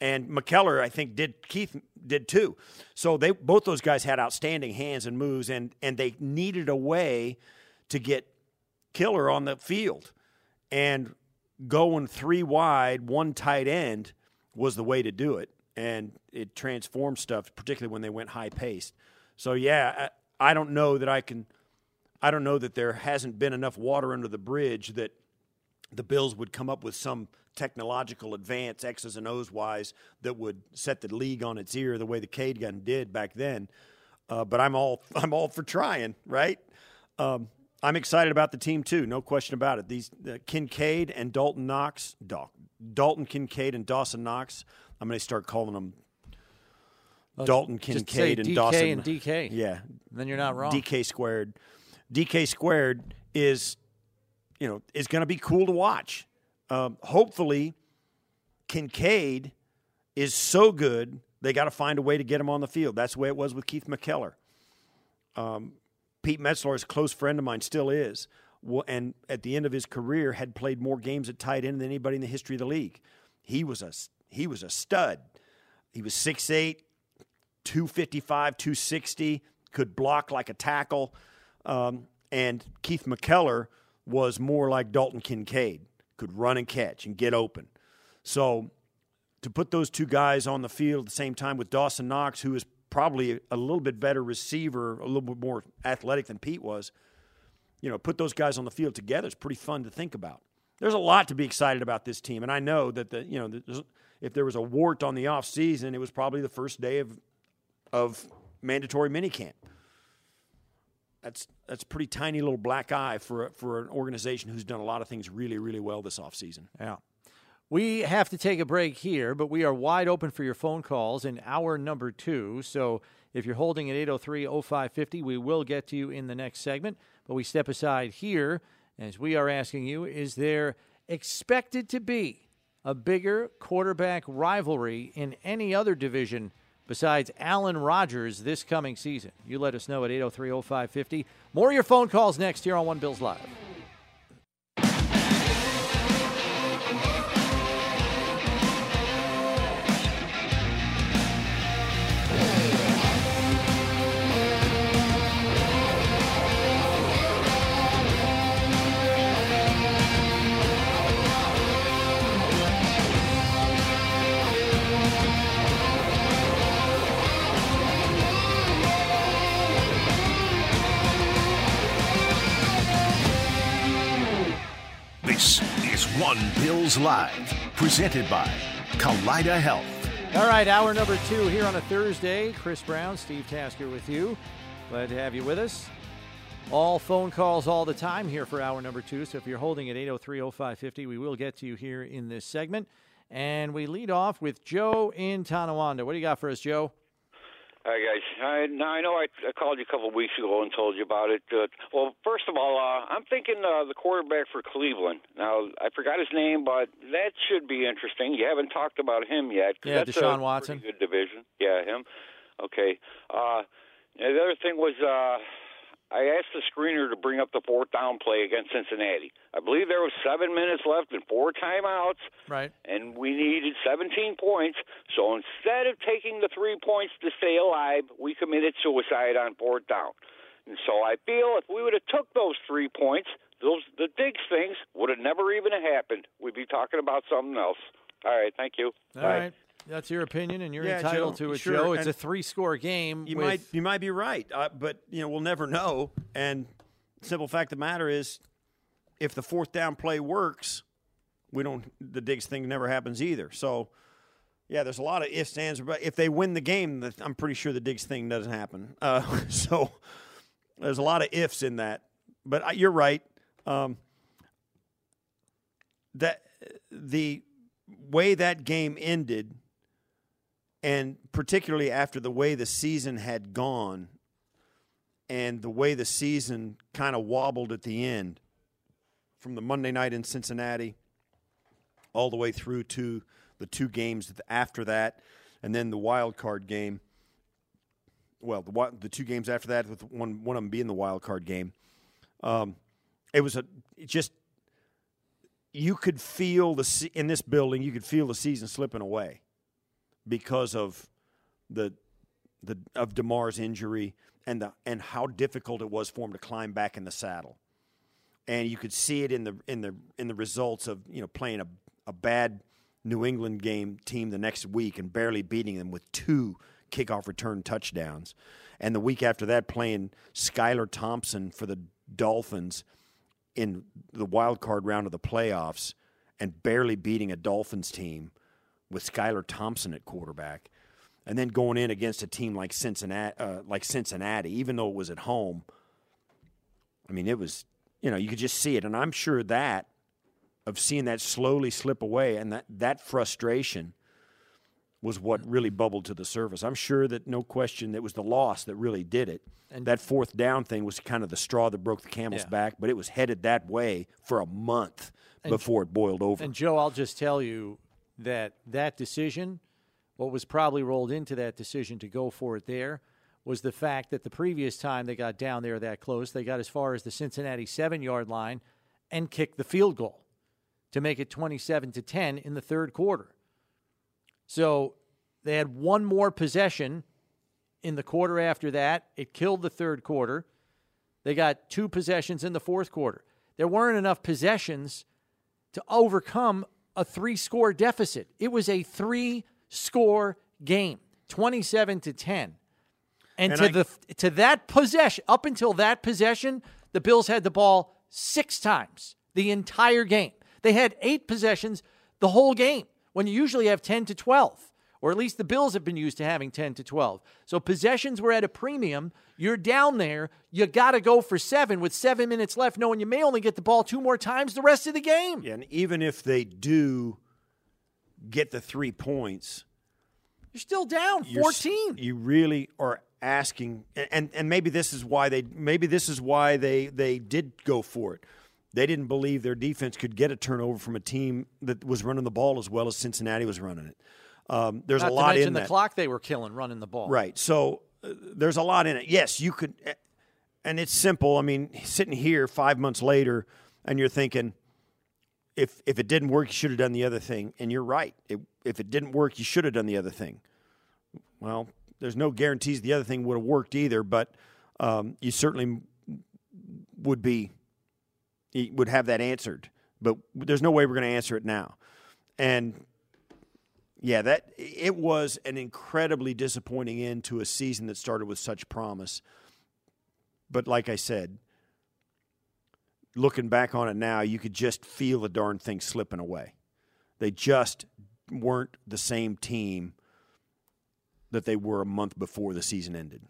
And McKellar, I think, did Keith did too. So they both those guys had outstanding hands and moves, and and they needed a way to get Killer on the field. And going three wide, one tight end was the way to do it. And it transformed stuff, particularly when they went high-paced. So, yeah, I, I don't know that I can – I don't know that there hasn't been enough water under the bridge that the Bills would come up with some technological advance, X's and O's wise, that would set the league on its ear the way the K gun did back then. Uh, but I'm all I'm all for trying, right? Um, I'm excited about the team too, no question about it. These uh, Kincaid and Dalton Knox – Dalton Kincaid and Dawson Knox – I'm going to start calling them Dalton Kincaid and Dawson. D K and D K. Yeah. Then you're not wrong. D K squared. D K squared is, you know, is going to be cool to watch. Um, hopefully, Kincaid is so good they got to find a way to get him on the field. That's the way it was with Keith McKellar. Um, Pete Metzler's close friend of mine, still is, and at the end of his career had played more games at tight end than anybody in the history of the league. He was a he was a stud. He was six eight, two fifty-five, two sixty, could block like a tackle. Um, and Keith McKellar was more like Dalton Kincaid, could run and catch and get open. So to put those two guys on the field at the same time with Dawson Knox, who is probably a little bit better receiver, a little bit more athletic than Pete was, you know, put those guys on the field together is pretty fun to think about. There's a lot to be excited about this team, and I know that the you know if there was a wart on the offseason, it was probably the first day of of mandatory minicamp. That's that's a pretty tiny little black eye for for an organization who's done a lot of things really, really well this offseason. Yeah. We have to take a break here, but we are wide open for your phone calls in hour number two. So if you're holding at eight oh three, oh five fifty, we will get to you in the next segment. But we step aside here as we are asking you, is there expected to be a bigger quarterback rivalry in any other division besides Allen Rodgers this coming season? You let us know at eight oh three, oh five fifty. More of your phone calls next here on One Bills Live. One Bills Live, presented by Kaleida Health. All right, hour number two here on a Thursday. Chris Brown, Steve Tasker with you. Glad to have you with us. All phone calls all the time here for hour number two. So if you're holding at eight oh three, oh five fifty, we will get to you here in this segment. And we lead off with Joe in Tonawanda. What do you got for us, Joe? Hi, guys. I, now, I know I, I called you a couple of weeks ago and told you about it. Uh, well, first of all, uh, I'm thinking uh, the quarterback for Cleveland. Now, I forgot his name, but that should be interesting. You haven't talked about him yet. Yeah, that's Deshaun a Watson. Pretty good division. Yeah, him. Okay. Uh, the other thing was uh, I asked the screener to bring up the fourth down play against Cincinnati. I believe there was seven minutes left and four timeouts. Right. And we needed seventeen points. So instead of taking the three points to stay alive, we committed suicide on fourth down. And so I feel if we would have took those three points, those the Diggs things would have never even happened. We'd be talking about something else. All right. Thank you. All Bye. Right. That's your opinion, and you're yeah, entitled Joe, to it, sure. Joe. It's and a three-score game. You with... might you might be right, uh, but you know we'll never know. And the simple fact of the matter is, if the fourth down play works, we don't. The Diggs thing never happens either. So, yeah, there's a lot of ifs, ands. But if they win the game, I'm pretty sure the Diggs thing doesn't happen. Uh, so there's a lot of ifs in that. But you're right. Um, that the way that game ended. And particularly after the way the season had gone and the way the season kind of wobbled at the end from the Monday night in Cincinnati all the way through to the two games after that and then the wild card game. Well, the, the two games after that, with one, one of them being the wild card game. Um, it was a it just you could feel the in this building, you could feel the season slipping away. Because of the the of DeMar's injury and the and how difficult it was for him to climb back in the saddle, and you could see it in the in the in the results of you know playing a a bad New England game team the next week and barely beating them with two kickoff return touchdowns, and the week after that playing Skylar Thompson for the Dolphins in the wild card round of the playoffs and barely beating a Dolphins team with Skylar Thompson at quarterback, and then going in against a team like Cincinnati, uh, like Cincinnati, even though it was at home, I mean, it was, you know, you could just see it. And I'm sure that, of seeing that slowly slip away and that, that frustration was what really bubbled to the surface. I'm sure that no question that was the loss that really did it. And that fourth down thing was kind of the straw that broke the camel's yeah. back, but it was headed that way for a month and, before it boiled over. And, Joe, I'll just tell you that that decision, what was probably rolled into that decision to go for it there, was the fact that the previous time they got down there that close, they got as far as the Cincinnati seven-yard line and kicked the field goal to make it twenty-seven to ten in the third quarter. So they had one more possession in the quarter after that. It killed the third quarter. They got two possessions in the fourth quarter. There weren't enough possessions to overcome a three-score deficit. It was a three-score game, twenty-seven to ten. And, and to I, the to that possession, up until that possession, the Bills had the ball six times the entire game. They had eight possessions the whole game, when you usually have ten to twelve, or at least the Bills have been used to having ten to twelve. So possessions were at a premium. You're down there. You got to go for seven with seven minutes left, knowing you may only get the ball two more times the rest of the game. Yeah, and even if they do get the three points, you're still down you're, fourteen. You really are asking, and, and maybe this is why they maybe this is why they, they did go for it. They didn't believe their defense could get a turnover from a team that was running the ball as well as Cincinnati was running it. Um, there's Not a lot in that. Not to mention the clock they were killing running the ball. Right. So uh, there's a lot in it. Yes, you could – and it's simple. I mean, sitting here five months later and you're thinking, if if it didn't work, you should have done the other thing. And you're right. It, if it didn't work, you should have done the other thing. Well, there's no guarantees the other thing would have worked either, but um, you certainly would be – He would have that answered, but there's no way we're going to answer it now. And, yeah, that it was an incredibly disappointing end to a season that started with such promise. But like I said, looking back on it now, you could just feel the darn thing slipping away. They just weren't the same team that they were a month before the season ended.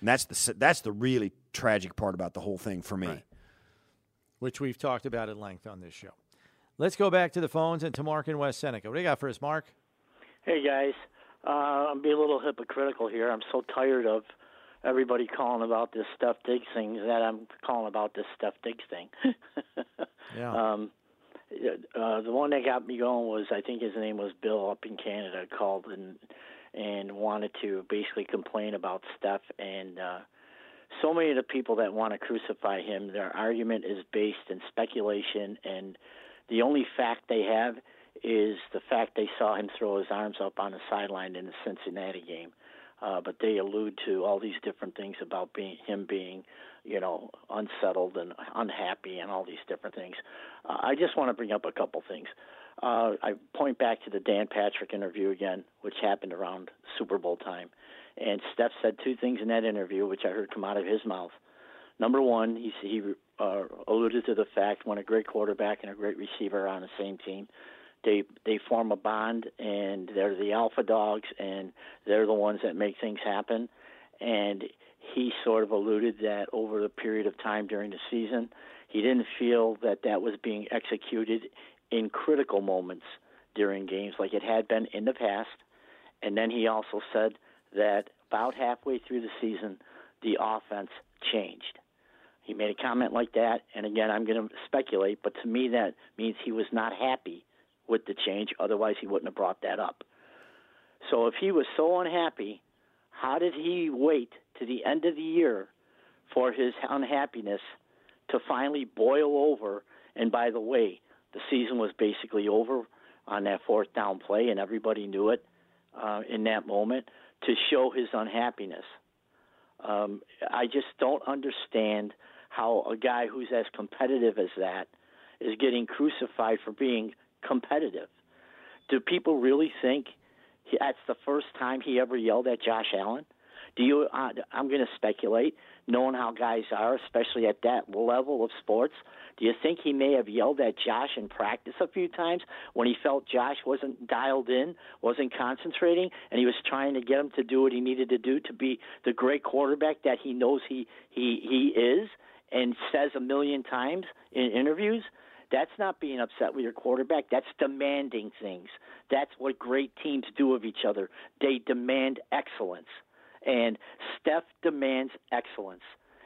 And that's the, that's the really tragic part about the whole thing for me. Right. Which we've talked about at length on this show. Let's go back to the phones and to Mark in West Seneca. What do you got for us, Mark? Hey, guys. Uh, I'm being a little hypocritical here. I'm so tired of everybody calling about this Steph Diggs thing that I'm calling about this Steph Diggs thing. yeah. Um, uh, the one that got me going was, I think his name was Bill up in Canada, called and, and wanted to basically complain about Steph and uh, – so many of the people that want to crucify him, their argument is based in speculation, and the only fact they have is the fact they saw him throw his arms up on the sideline in the Cincinnati game. Uh, but they allude to all these different things about being, him being, you know, unsettled and unhappy and all these different things. Uh, I just want to bring up a couple things. Uh, I point back to the Dan Patrick interview again, which happened around Super Bowl time. And Steph said two things in that interview, which I heard come out of his mouth. Number one, he, he uh, alluded to the fact when a great quarterback and a great receiver are on the same team, they they form a bond, and they're the alpha dogs, and they're the ones that make things happen. And he sort of alluded that over the period of time during the season, he didn't feel that that was being executed in critical moments during games like it had been in the past. And then he also said that about halfway through the season, the offense changed. He made a comment like that, and again, I'm going to speculate, but to me that means he was not happy with the change, otherwise he wouldn't have brought that up. So if he was so unhappy, how did he wait to the end of the year for his unhappiness to finally boil over? And by the way, the season was basically over on that fourth down play, and everybody knew it uh, in that moment, to show his unhappiness. Um, I just don't understand how a guy who's as competitive as that is getting crucified for being competitive. Do people really think he, that's the first time he ever yelled at Josh Allen? Do you? Uh, I'm going to speculate, knowing how guys are, especially at that level of sports. Do you think he may have yelled at Josh in practice a few times when he felt Josh wasn't dialed in, wasn't concentrating, and he was trying to get him to do what he needed to do to be the great quarterback that he knows he he, he is and says a million times in interviews? That's not being upset with your quarterback. That's demanding things. That's what great teams do of each other. They demand excellence. And Steph demands excellence.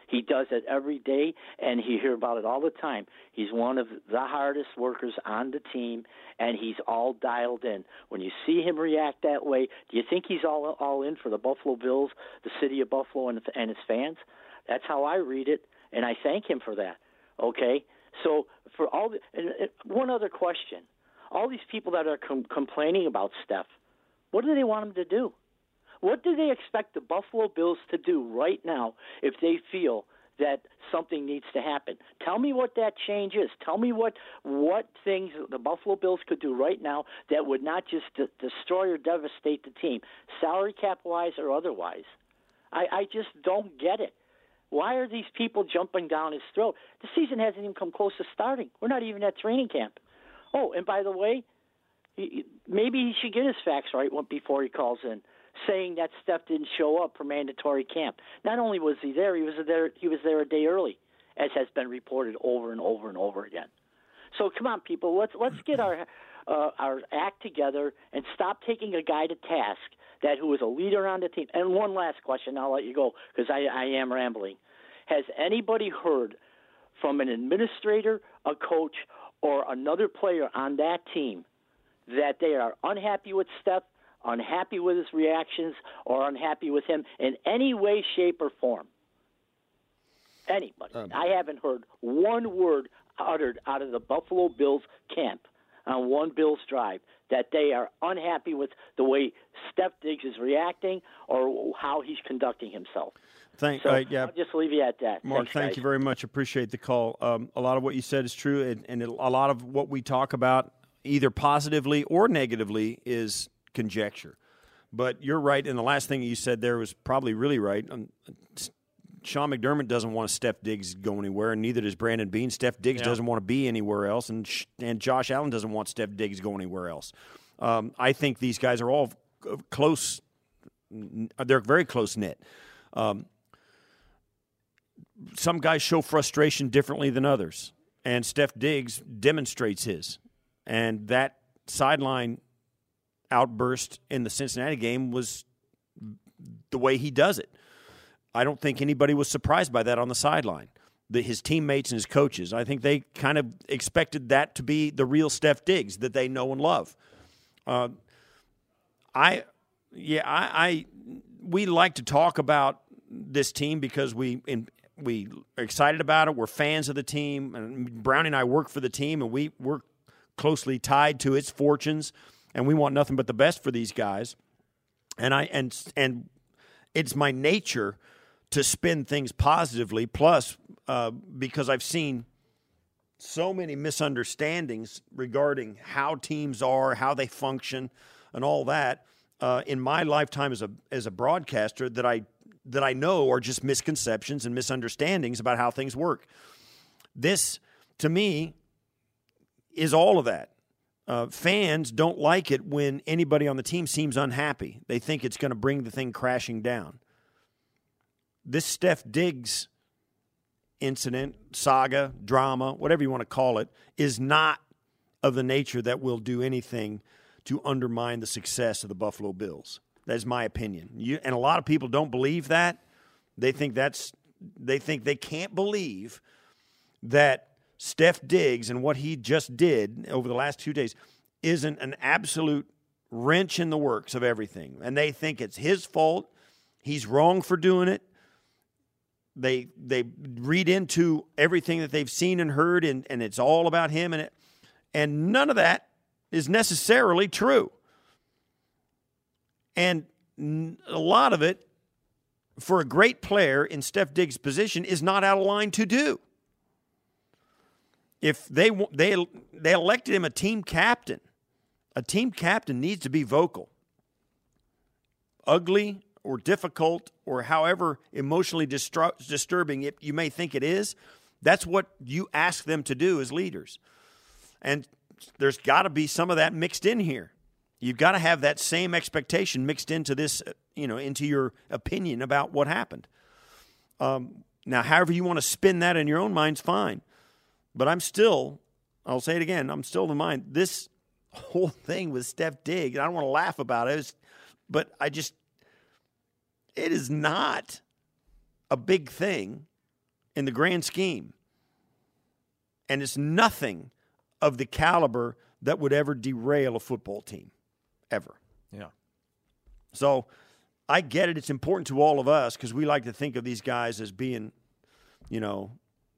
He does it every day, and you hear about it all the time. He's one of the hardest workers on the team, and he's all dialed in. When you see him react that way, do you think he's all all in for the Buffalo Bills, the city of Buffalo, and, and his fans? That's how I read it, and I thank him for that. Okay? So for all the, and, and one other question. All these people that are com- complaining about Steph, what do they want him to do? What do they expect the Buffalo Bills to do right now if they feel that something needs to happen? Tell me what that change is. Tell me what what things the Buffalo Bills could do right now that would not just de- destroy or devastate the team, salary cap-wise or otherwise. I, I just don't get it. Why are these people jumping down his throat? The season hasn't even come close to starting. We're not even at training camp. Oh, and by the way, he, maybe he should get his facts right before he calls in, saying that Steph didn't show up for mandatory camp. Not only was he there, he was there he was there a day early, as has been reported over and over and over again. So come on, people, let's let's get our uh, our act together and stop taking a guy to task that who is a leader on the team. And one last question, I'll let you go because I, I am rambling. Has anybody heard from an administrator, a coach, or another player on that team that they are unhappy with Steph, unhappy with his reactions, or unhappy with him in any way, shape, or form? Anybody. Um, I haven't heard one word uttered out of the Buffalo Bills camp on One Bills Drive that they are unhappy with the way Steph Diggs is reacting or how he's conducting himself. Thank, so uh, yeah. I'll just leave you at that. Mark, Thanks, thank guys. you very much. Appreciate the call. Um, a lot of what you said is true, and, and a lot of what we talk about, either positively or negatively, is conjecture. But you're right, and the last thing you said there was probably really right. Um, Sean McDermott doesn't want Steph Diggs to go anywhere, and neither does Brandon Beane. Steph Diggs yeah. doesn't want to be anywhere else, and and Josh Allen doesn't want Steph Diggs to go anywhere else. Um, I think these guys are all close. They're very close-knit. Um, some guys show frustration differently than others, and Steph Diggs demonstrates his. And that sideline outburst in the Cincinnati game was the way he does it. I don't think anybody was surprised by that on the sideline. The, his teammates and his coaches, I think they kind of expected that to be the real Steph Diggs that they know and love. Uh, I, yeah, I, I, we like to talk about this team because we in, we are excited about it. We're fans of the team, and Brownie and I work for the team, and we we're closely tied to its fortunes. And we want nothing but the best for these guys. And I and and it's my nature to spin things positively, plus uh, because I've seen so many misunderstandings regarding how teams are, how they function, and all that uh, in my lifetime as a as a broadcaster that I that I know are just misconceptions and misunderstandings about how things work. This, to me, is all of that. Uh, fans don't like it when anybody on the team seems unhappy. They think it's going to bring the thing crashing down. This Steph Diggs incident, saga, drama, whatever you want to call it, is not of the nature that will do anything to undermine the success of the Buffalo Bills. That's my opinion. You, and a lot of people don't believe that. They think that's they think they can't believe that Steph Diggs and what he just did over the last two days isn't an absolute wrench in the works of everything. And they think it's his fault. He's wrong for doing it. They they read into everything that they've seen and heard, and, and it's all about him. And, it, and none of that is necessarily true. And a lot of it, for a great player in Steph Diggs' position, is not out of line to do. If they they they elected him a team captain, a team captain needs to be vocal. Ugly or difficult or however emotionally distru- disturbing it, you may think it is, that's what you ask them to do as leaders. And there's got to be some of that mixed in here. You've got to have that same expectation mixed into this, you know, into your opinion about what happened. Um, now, however you want to spin that in your own mind's fine. But I'm still I'll say it again. I'm still in mind. This whole thing with Steph Diggs, I don't want to laugh about it, it was, but I just, it is not a big thing in the grand scheme. And it's nothing of the caliber that would ever derail a football team, ever. Yeah. So I get it. It's important to all of us because we like to think of these guys as being, you know,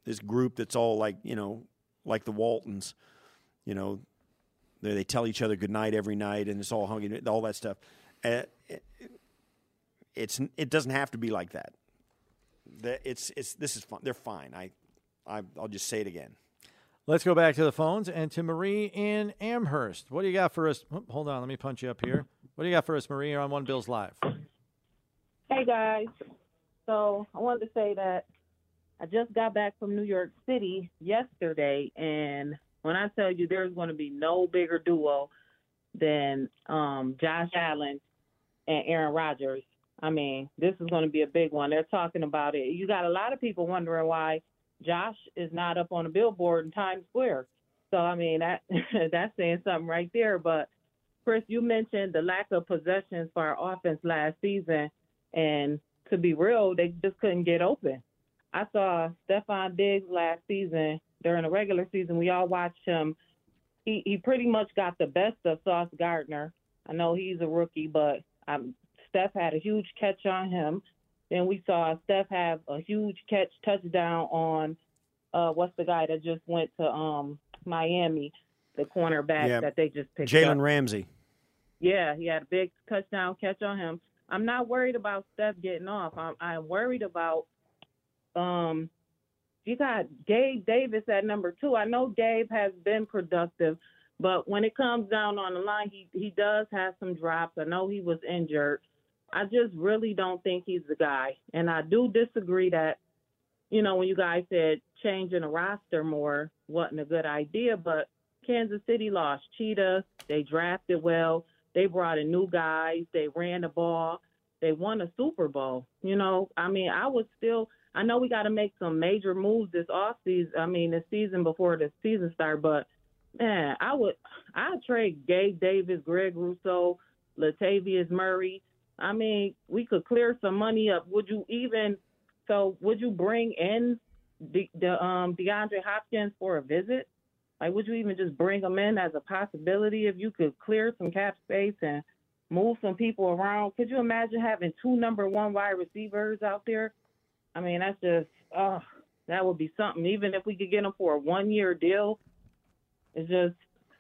this group that's all like, you know, like the Waltons, you know, they, they tell each other goodnight every night and it's all hungry, all that stuff. And it, it's, it doesn't have to be like that. It's, it's, this is fun. They're fine. I, I, I'll just say it again. Let's go back to the phones and to Marie in Amherst. What do you got for us? Oh, hold on. Let me punch you up here. What do you got for us, Marie? You're on One Bills Live. Hey, guys. So I wanted to say that I just got back from New York City yesterday, and when I tell you there's going to be no bigger duo than um, Josh Allen and Aaron Rodgers, I mean, this is going to be a big one. They're talking about it. You got a lot of people wondering why Josh is not up on a billboard in Times Square. So, I mean, that, that's saying something right there. But, Chris, you mentioned the lack of possessions for our offense last season. And to be real, they just couldn't get open. I saw Stephon Diggs last season. During the regular season, we all watched him. He, he pretty much got the best of Sauce Gardner. I know he's a rookie, but um, Steph had a huge catch on him. Then we saw Steph have a huge catch touchdown on uh, what's the guy that just went to um, Miami, the cornerback yeah. that they just picked Jalen up. Jalen Ramsey. Yeah, he had a big touchdown catch on him. I'm not worried about Steph getting off. I'm, I'm worried about um, you got Gabe Davis at number two. I know Gabe has been productive, but when it comes down on the line, he, he does have some drops. I know he was injured. I just really don't think he's the guy. And I do disagree that, you know, when you guys said changing the roster more wasn't a good idea, but Kansas City lost Cheetah. They drafted well. They brought in new guys. They ran the ball. They won a Super Bowl. You know, I mean, I was still – I know we got to make some major moves this offseason. I mean, the season before the season started, but, man, I would – I'd trade Gabe Davis, Greg Rousseau, Latavius Murray. I mean, we could clear some money up. Would you even – so would you bring in the, the um, DeAndre Hopkins for a visit? Like, would you even just bring them in as a possibility if you could clear some cap space and move some people around? Could you imagine having two number one wide receivers out there? I mean, that's just oh, that would be something. Even if we could get them for a one-year deal, it's just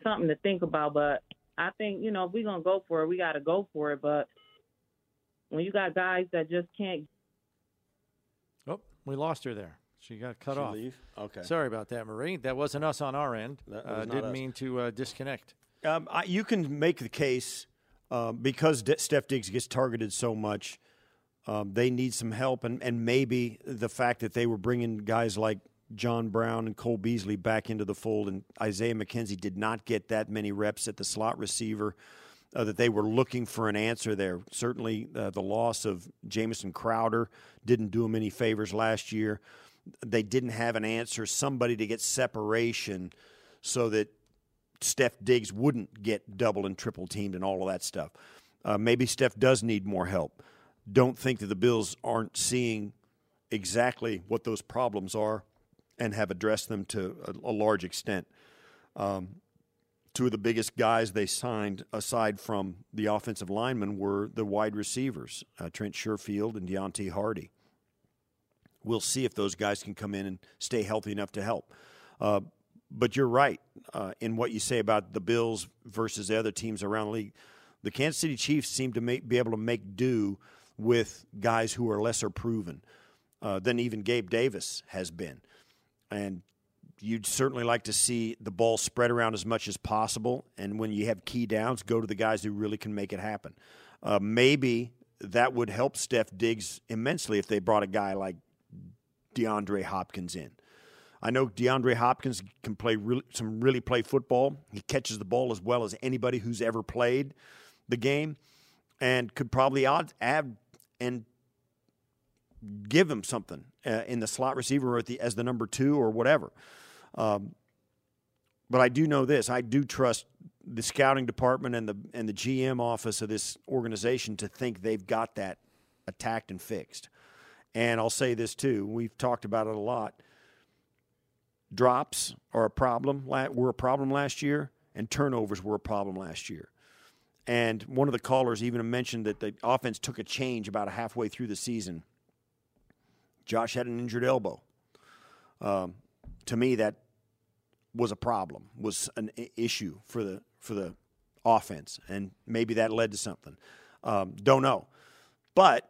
something to think about. But I think, you know, if we're going to go for it, we got to go for it. But when you got guys that just can't. Oh, we lost her there. She got cut she off. Leave? Okay. Sorry about that, Marie. That wasn't us on our end. Uh, didn't us. mean to uh, disconnect. Um, I, you can make the case uh, because De- Steph Diggs gets targeted so much, um, they need some help, and, and maybe the fact that they were bringing guys like John Brown and Cole Beasley back into the fold, and Isaiah McKenzie did not get that many reps at the slot receiver, uh, that they were looking for an answer there. Certainly uh, the loss of Jamison Crowder didn't do them any favors last year. They didn't have an answer, somebody to get separation so that Steph Diggs wouldn't get double and triple teamed and all of that stuff. Uh, maybe Steph does need more help. Don't think that the Bills aren't seeing exactly what those problems are and have addressed them to a, a large extent. Um, two of the biggest guys they signed, aside from the offensive linemen, were the wide receivers, uh, Trent Sherfield and Deontay Hardy. We'll see if those guys can come in and stay healthy enough to help. Uh, but you're right uh, in what you say about the Bills versus the other teams around the league. The Kansas City Chiefs seem to make, be able to make do with guys who are lesser proven uh, than even Gabe Davis has been. And you'd certainly like to see the ball spread around as much as possible. And when you have key downs, go to the guys who really can make it happen. Uh, maybe that would help Steph Diggs immensely if they brought a guy like DeAndre Hopkins in. I know DeAndre Hopkins can play really, some really play football. He catches the ball as well as anybody who's ever played the game, and could probably add, add and give him something uh, in the slot receiver or at the, as the number two or whatever. Um, But I do know this. I do trust the scouting department and the and the G M office of this organization to think they've got that attacked and fixed. And I'll say this, too. We've talked about it a lot. Drops are a problem. Were a problem last year, and turnovers were a problem last year. And one of the callers even mentioned that the offense took a change about halfway through the season. Josh had an injured elbow. Um, to me, that was a problem, was an issue for the for the offense, and maybe that led to something. Um, don't know. But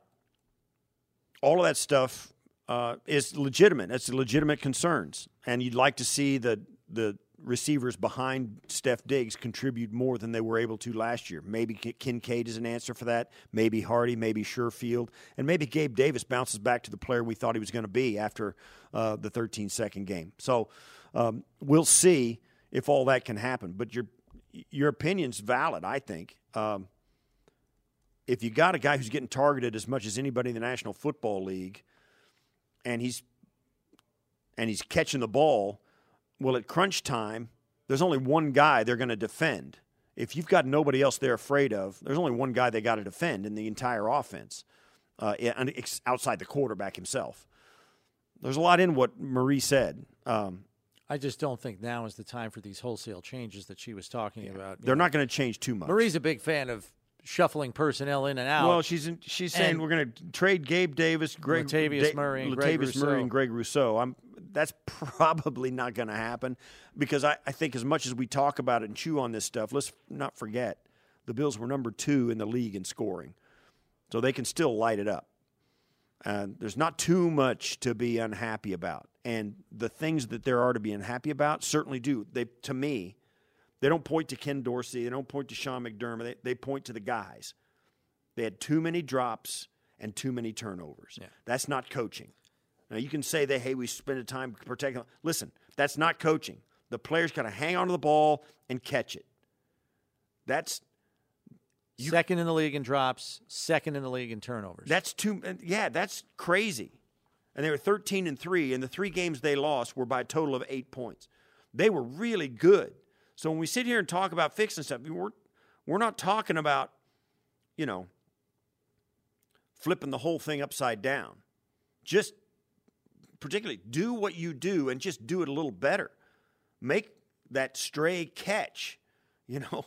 all of that stuff uh, is legitimate. That's legitimate concerns, and you'd like to see the the receivers behind Steph Diggs contribute more than they were able to last year. Maybe Kincaid is an answer for that. Maybe Hardy, maybe Sherfield, and maybe Gabe Davis bounces back to the player we thought he was going to be after uh, the thirteen second game. So um, we'll see if all that can happen. But your your opinion's valid, I think. Um, if you got a guy who's getting targeted as much as anybody in the National Football League, and he's and he's catching the ball. Well, at crunch time, there's only one guy they're going to defend. If you've got nobody else they're afraid of, there's only one guy they got to defend in the entire offense, uh, outside the quarterback himself. There's a lot in what Marie said. Um, I just don't think now is the time for these wholesale changes that she was talking yeah, about. They're know. not going to change too much. Marie's a big fan of shuffling personnel in and out. Well, she's in, she's and saying we're going to trade Gabe Davis, Greg, Latavius da- Murray, and Greg Latavius Murray, and Greg Rousseau. I'm. That's probably not going to happen because I, I think as much as we talk about it and chew on this stuff, let's not forget the Bills were number two in the league in scoring. So they can still light it up. Uh, there's not too much to be unhappy about. And the things that there are to be unhappy about certainly do. They, to me, they don't point to Ken Dorsey. They don't point to Sean McDermott. They, they point to the guys. They had too many drops and too many turnovers. Yeah. That's not coaching. Now, you can say, that, hey, we spend a time protecting. Listen, that's not coaching. The player's got to hang on to the ball and catch it. That's you, second in the league in drops, second in the league in turnovers. That's too – yeah, that's crazy. And they were thirteen and three, and the three games they lost were by a total of eight points. They were really good. So when we sit here and talk about fixing stuff, we're, we're not talking about, you know, flipping the whole thing upside down. Just – particularly do what you do and just do it a little better. Make that stray catch, you know,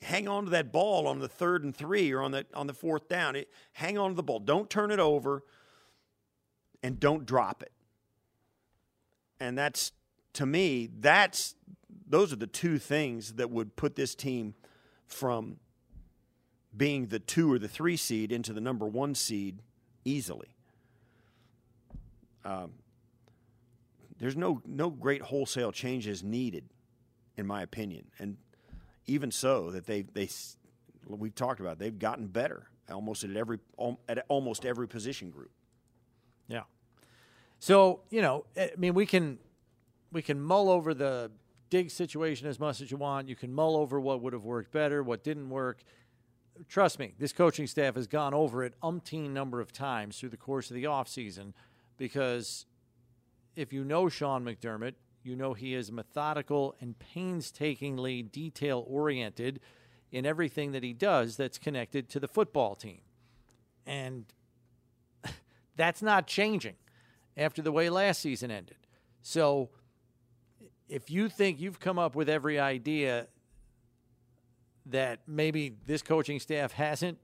hang on to that ball on the third and three or on the, on the fourth down. It, hang on to the ball. Don't turn it over and don't drop it. And that's, to me, that's, those are the two things that would put this team from being the two or the three seed into the number one seed easily. Um, There's no no great wholesale changes needed, in my opinion. And even so, that they they we've talked about, they've gotten better almost at every at almost every position group. Yeah. So you know, I mean, we can we can mull over the Diggs situation as much as you want. You can mull over what would have worked better, what didn't work. Trust me, this coaching staff has gone over it umpteen number of times through the course of the offseason because. If you know Sean McDermott, you know he is methodical and painstakingly detail-oriented in everything that he does that's connected to the football team. And that's not changing after the way last season ended. So if you think you've come up with every idea that maybe this coaching staff hasn't,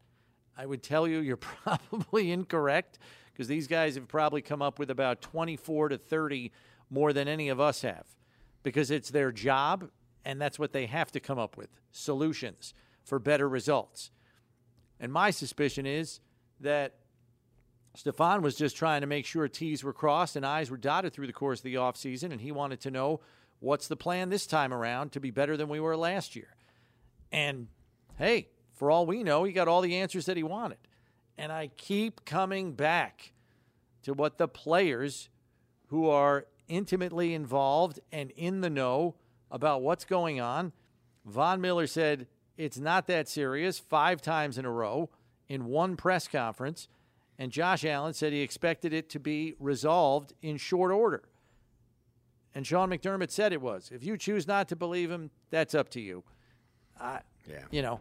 I would tell you you're probably incorrect. Because these guys have probably come up with about twenty-four to thirty more than any of us have. Because it's their job, and that's what they have to come up with, solutions for better results. And my suspicion is that Stefan was just trying to make sure T's were crossed and I's were dotted through the course of the offseason, and he wanted to know what's the plan this time around to be better than we were last year. And, hey, for all we know, he got all the answers that he wanted. And I keep coming back to what the players who are intimately involved and in the know about what's going on. Von Miller said it's not that serious five times in a row in one press conference. And Josh Allen said he expected it to be resolved in short order. And Sean McDermott said it was. If you choose not to believe him, that's up to you. I, yeah. You know,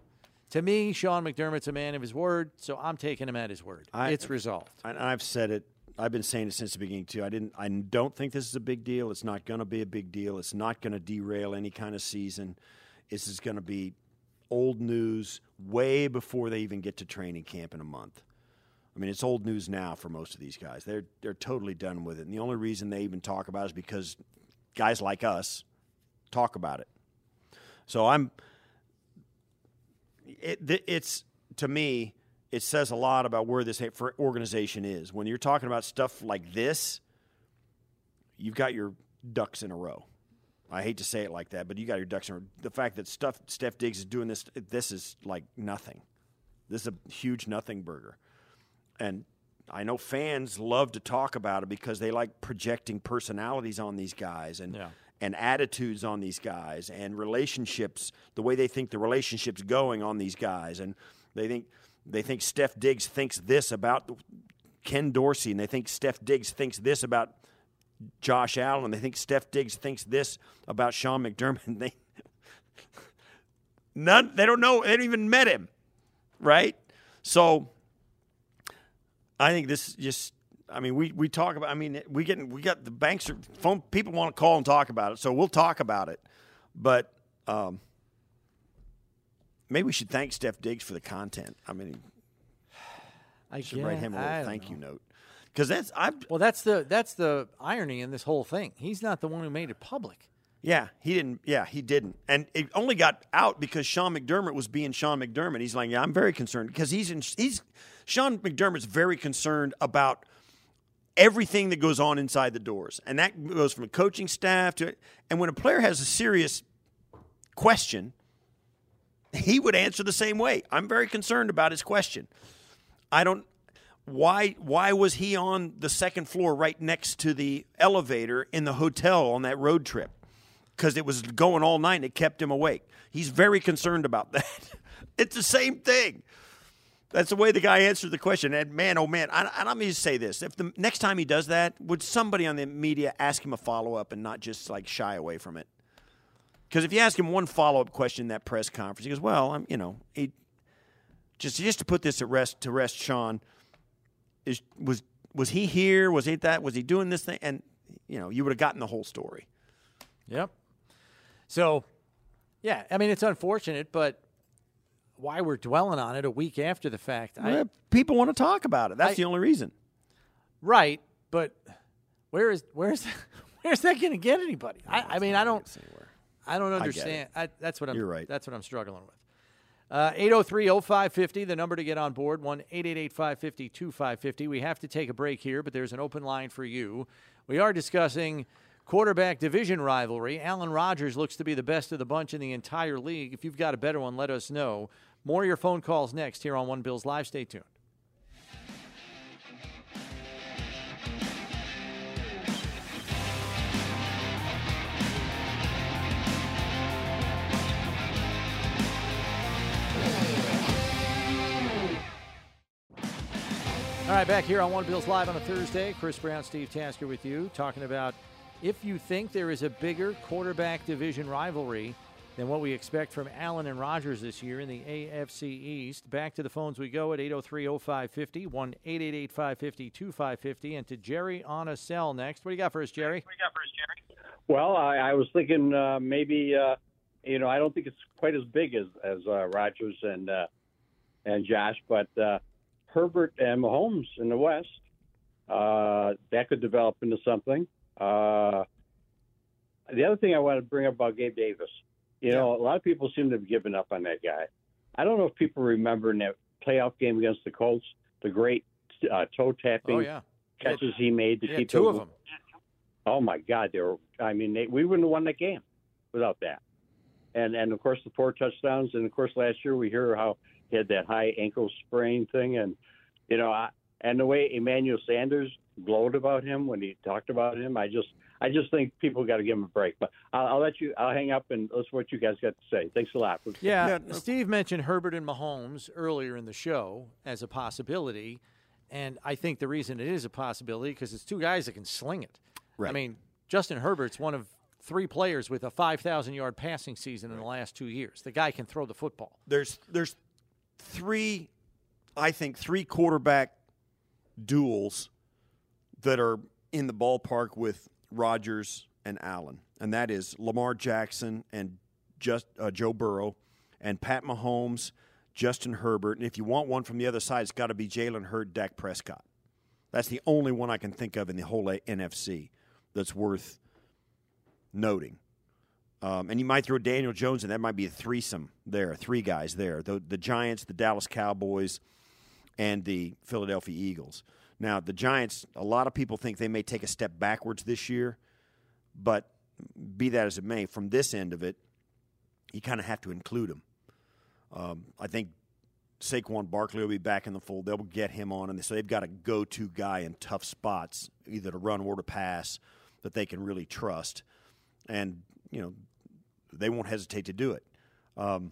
to me, Sean McDermott's a man of his word, so I'm taking him at his word. I, it's resolved. And I've said it. I've been saying it since the beginning, too. I didn't. I don't think this is a big deal. It's not going to be a big deal. It's not going to derail any kind of season. This is going to be old news way before they even get to training camp in a month. I mean, it's old news now for most of these guys. They're they're totally done with it. And the only reason they even talk about it is because guys like us talk about it. So I'm it, – it's – to me, it says a lot about where this organization is. When you're talking about stuff like this, you've got your ducks in a row. I hate to say it like that, but you got your ducks in a row. The fact that stuff, Steph Diggs is doing this, this is like nothing. This is a huge nothing burger. And I know fans love to talk about it because they like projecting personalities on these guys and yeah. and attitudes on these guys and relationships, the way they think the relationship's going on these guys. And they think they think Steph Diggs thinks this about Ken Dorsey, and they think Steph Diggs thinks this about Josh Allen. They think Steph Diggs thinks this about Sean McDermott. And they none they don't know they haven't even met him, right? So I think this just I mean we, we talk about I mean we getting we got the banks are phone people want to call and talk about it, so we'll talk about it. But um, maybe we should thank Steph Diggs for the content. I mean I should write him a little thank you note. Because that's I Well that's the that's the irony in this whole thing. He's not the one who made it public. Yeah, he didn't yeah, he didn't. And it only got out because Sean McDermott was being Sean McDermott. He's like, yeah, I'm very concerned because he's in, he's Sean McDermott's very concerned about everything that goes on inside the doors. And that goes from a coaching staff to and when a player has a serious question, he would answer the same way. I'm very concerned about his question. I don't why why was he on the second floor right next to the elevator in the hotel on that road trip? Because it was going all night and it kept him awake. He's very concerned about that. It's the same thing. That's the way the guy answered the question. And man, oh man, I, and I'm going to say this. If the next time he does that, would somebody on the media ask him a follow-up and not just like shy away from it? Because if you ask him one follow-up question in that press conference, he goes, well, I'm, you know, he, just just to put this at rest, to rest Sean, is, was was he here? Was he that? Was he doing this thing? And, you know, you would have gotten the whole story. Yep. So, yeah, I mean, it's unfortunate, but why we're dwelling on it a week after the fact. Well, I, people want to talk about it. That's I, the only reason. Right, but where is where is where is that going to get anybody? No, I, I mean, I don't I don't understand. I I, that's what I'm You're right. That's what I'm struggling with. Uh, eight oh three oh five five oh, the number to get on board, one eight eight eight five five oh two five five oh. We have to take a break here, but there's an open line for you. We are discussing quarterback division rivalry. Aaron Rodgers looks to be the best of the bunch in the entire league. If you've got a better one, let us know. More of your phone calls next here on One Bills Live. Stay tuned. All right, back here on One Bills Live on a Thursday. Chris Brown, Steve Tasker with you, talking about if you think there is a bigger quarterback division rivalry than what we expect from Allen and Rodgers this year in the A F C East. Back to the phones we go at eight oh three oh five five oh, one eight eight eight five five oh two five five oh. And to Jerry on a cell next. What do you got for us, Jerry? What do you got for us, Jerry? Well, I, I was thinking uh, maybe, uh, you know, I don't think it's quite as big as, as uh, Rodgers and, uh, and Josh, but uh, Herbert and Mahomes in the West, uh, that could develop into something. Uh, the other thing I want to bring up about Gabe Davis, you know, yeah. a lot of people seem to have given up on that guy. I don't know if people remember in that playoff game against the Colts, the great uh, toe tapping oh, yeah. catches yeah. he made to yeah, keep two them. of them. Oh my God, they were. I mean, they, we wouldn't have won that game without that. And and of course the four touchdowns, and of course last year we hear how he had that high ankle sprain thing, and you know, I, and the way Emmanuel Sanders glowed about him when he talked about him. I just I just think people got to give him a break. But I'll, I'll let you – I'll hang up and listen to what you guys got to say. Thanks a lot. Yeah, yeah, Steve mentioned Herbert and Mahomes earlier in the show as a possibility, and I think the reason it is a possibility because it's two guys that can sling it. Right. I mean, Justin Herbert's one of three players with a five thousand yard passing season in the last two years. The guy can throw the football. There's there's three, I think, three quarterback duels that are in the ballpark with Rodgers and Allen, and that is Lamar Jackson and just uh, Joe Burrow and Pat Mahomes, Justin Herbert. And if you want one from the other side, it's got to be Jalen Hurd, Dak Prescott. That's the only one I can think of in the whole N F C that's worth noting. Um, and you might throw Daniel Jones in. That might be a threesome there, three guys there. The, the Giants, the Dallas Cowboys, and the Philadelphia Eagles. Now, the Giants, a lot of people think they may take a step backwards this year, but be that as it may, from this end of it, you kind of have to include them. Um, I think Saquon Barkley will be back in the fold. They'll get him on, and so they've got a go-to guy in tough spots, either to run or to pass, that they can really trust. And, you know, they won't hesitate to do it. Um,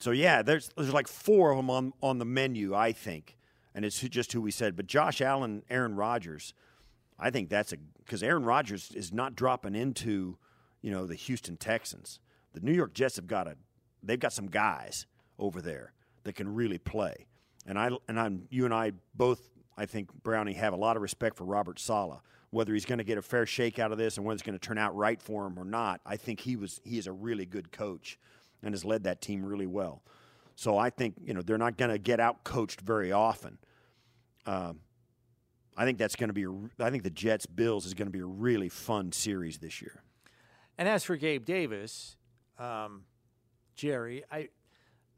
so, yeah, there's there's like four of them on, on the menu, I think, and it's just who we said. But Josh Allen, Aaron Rodgers, I think that's a – because Aaron Rodgers is not dropping into, you know, the Houston Texans. The New York Jets have got a – they've got some guys over there that can really play. And I and I'm you and I both, I think, Brownie, have a lot of respect for Robert Saleh. Whether he's going to get a fair shake out of this and whether it's going to turn out right for him or not, I think he was he is a really good coach and has led that team really well. So I think, you know, they're not going to get out-coached very often. Um, I think that's going to be – I think the Jets-Bills is going to be a really fun series this year. And as for Gabe Davis, um, Jerry, I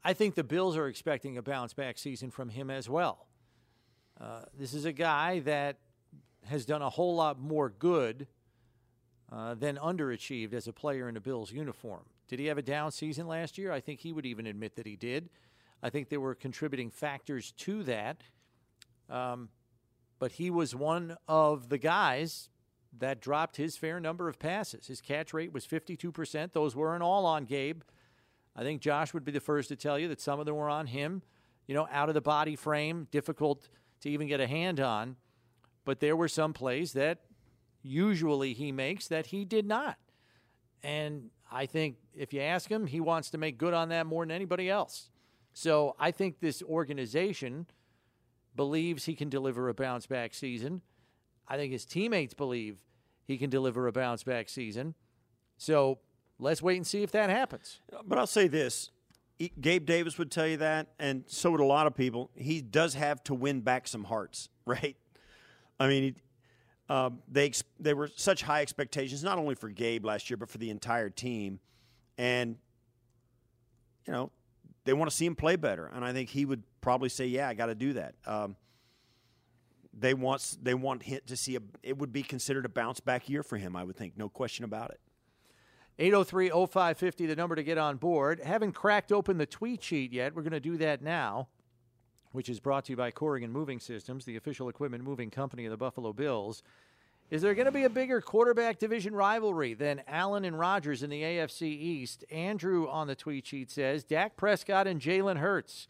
I think the Bills are expecting a bounce-back season from him as well. Uh, this is a guy that – has done a whole lot more good uh, than underachieved as a player in a Bills uniform. Did he have a down season last year? I think he would even admit that he did. I think there were contributing factors to that. Um, but he was one of the guys that dropped his fair number of passes. His catch rate was fifty-two percent. Those weren't all on Gabe. I think Josh would be the first to tell you that some of them were on him. You know, out of the body frame, difficult to even get a hand on. But there were some plays that usually he makes that he did not. And I think if you ask him, he wants to make good on that more than anybody else. So I think this organization believes he can deliver a bounce-back season. I think his teammates believe he can deliver a bounce-back season. So let's wait and see if that happens. But I'll say this. Gabe Davis would tell you that, and so would a lot of people. He does have to win back some hearts, right? I mean, uh, they they were such high expectations, not only for Gabe last year, but for the entire team. And, you know, they want to see him play better. And I think he would probably say, yeah, I got to do that. Um, they want they want him to see a, it would be considered a bounce-back year for him, I would think. No question about it. eight oh three, oh five fifty, the number to get on board. Haven't cracked open the tweet sheet yet. We're going to do that now, which is brought to you by Corrigan Moving Systems, the official equipment moving company of the Buffalo Bills. Is there going to be a bigger quarterback division rivalry than Allen and Rodgers in the A F C East? Andrew on the tweet sheet says, Dak Prescott and Jalen Hurts.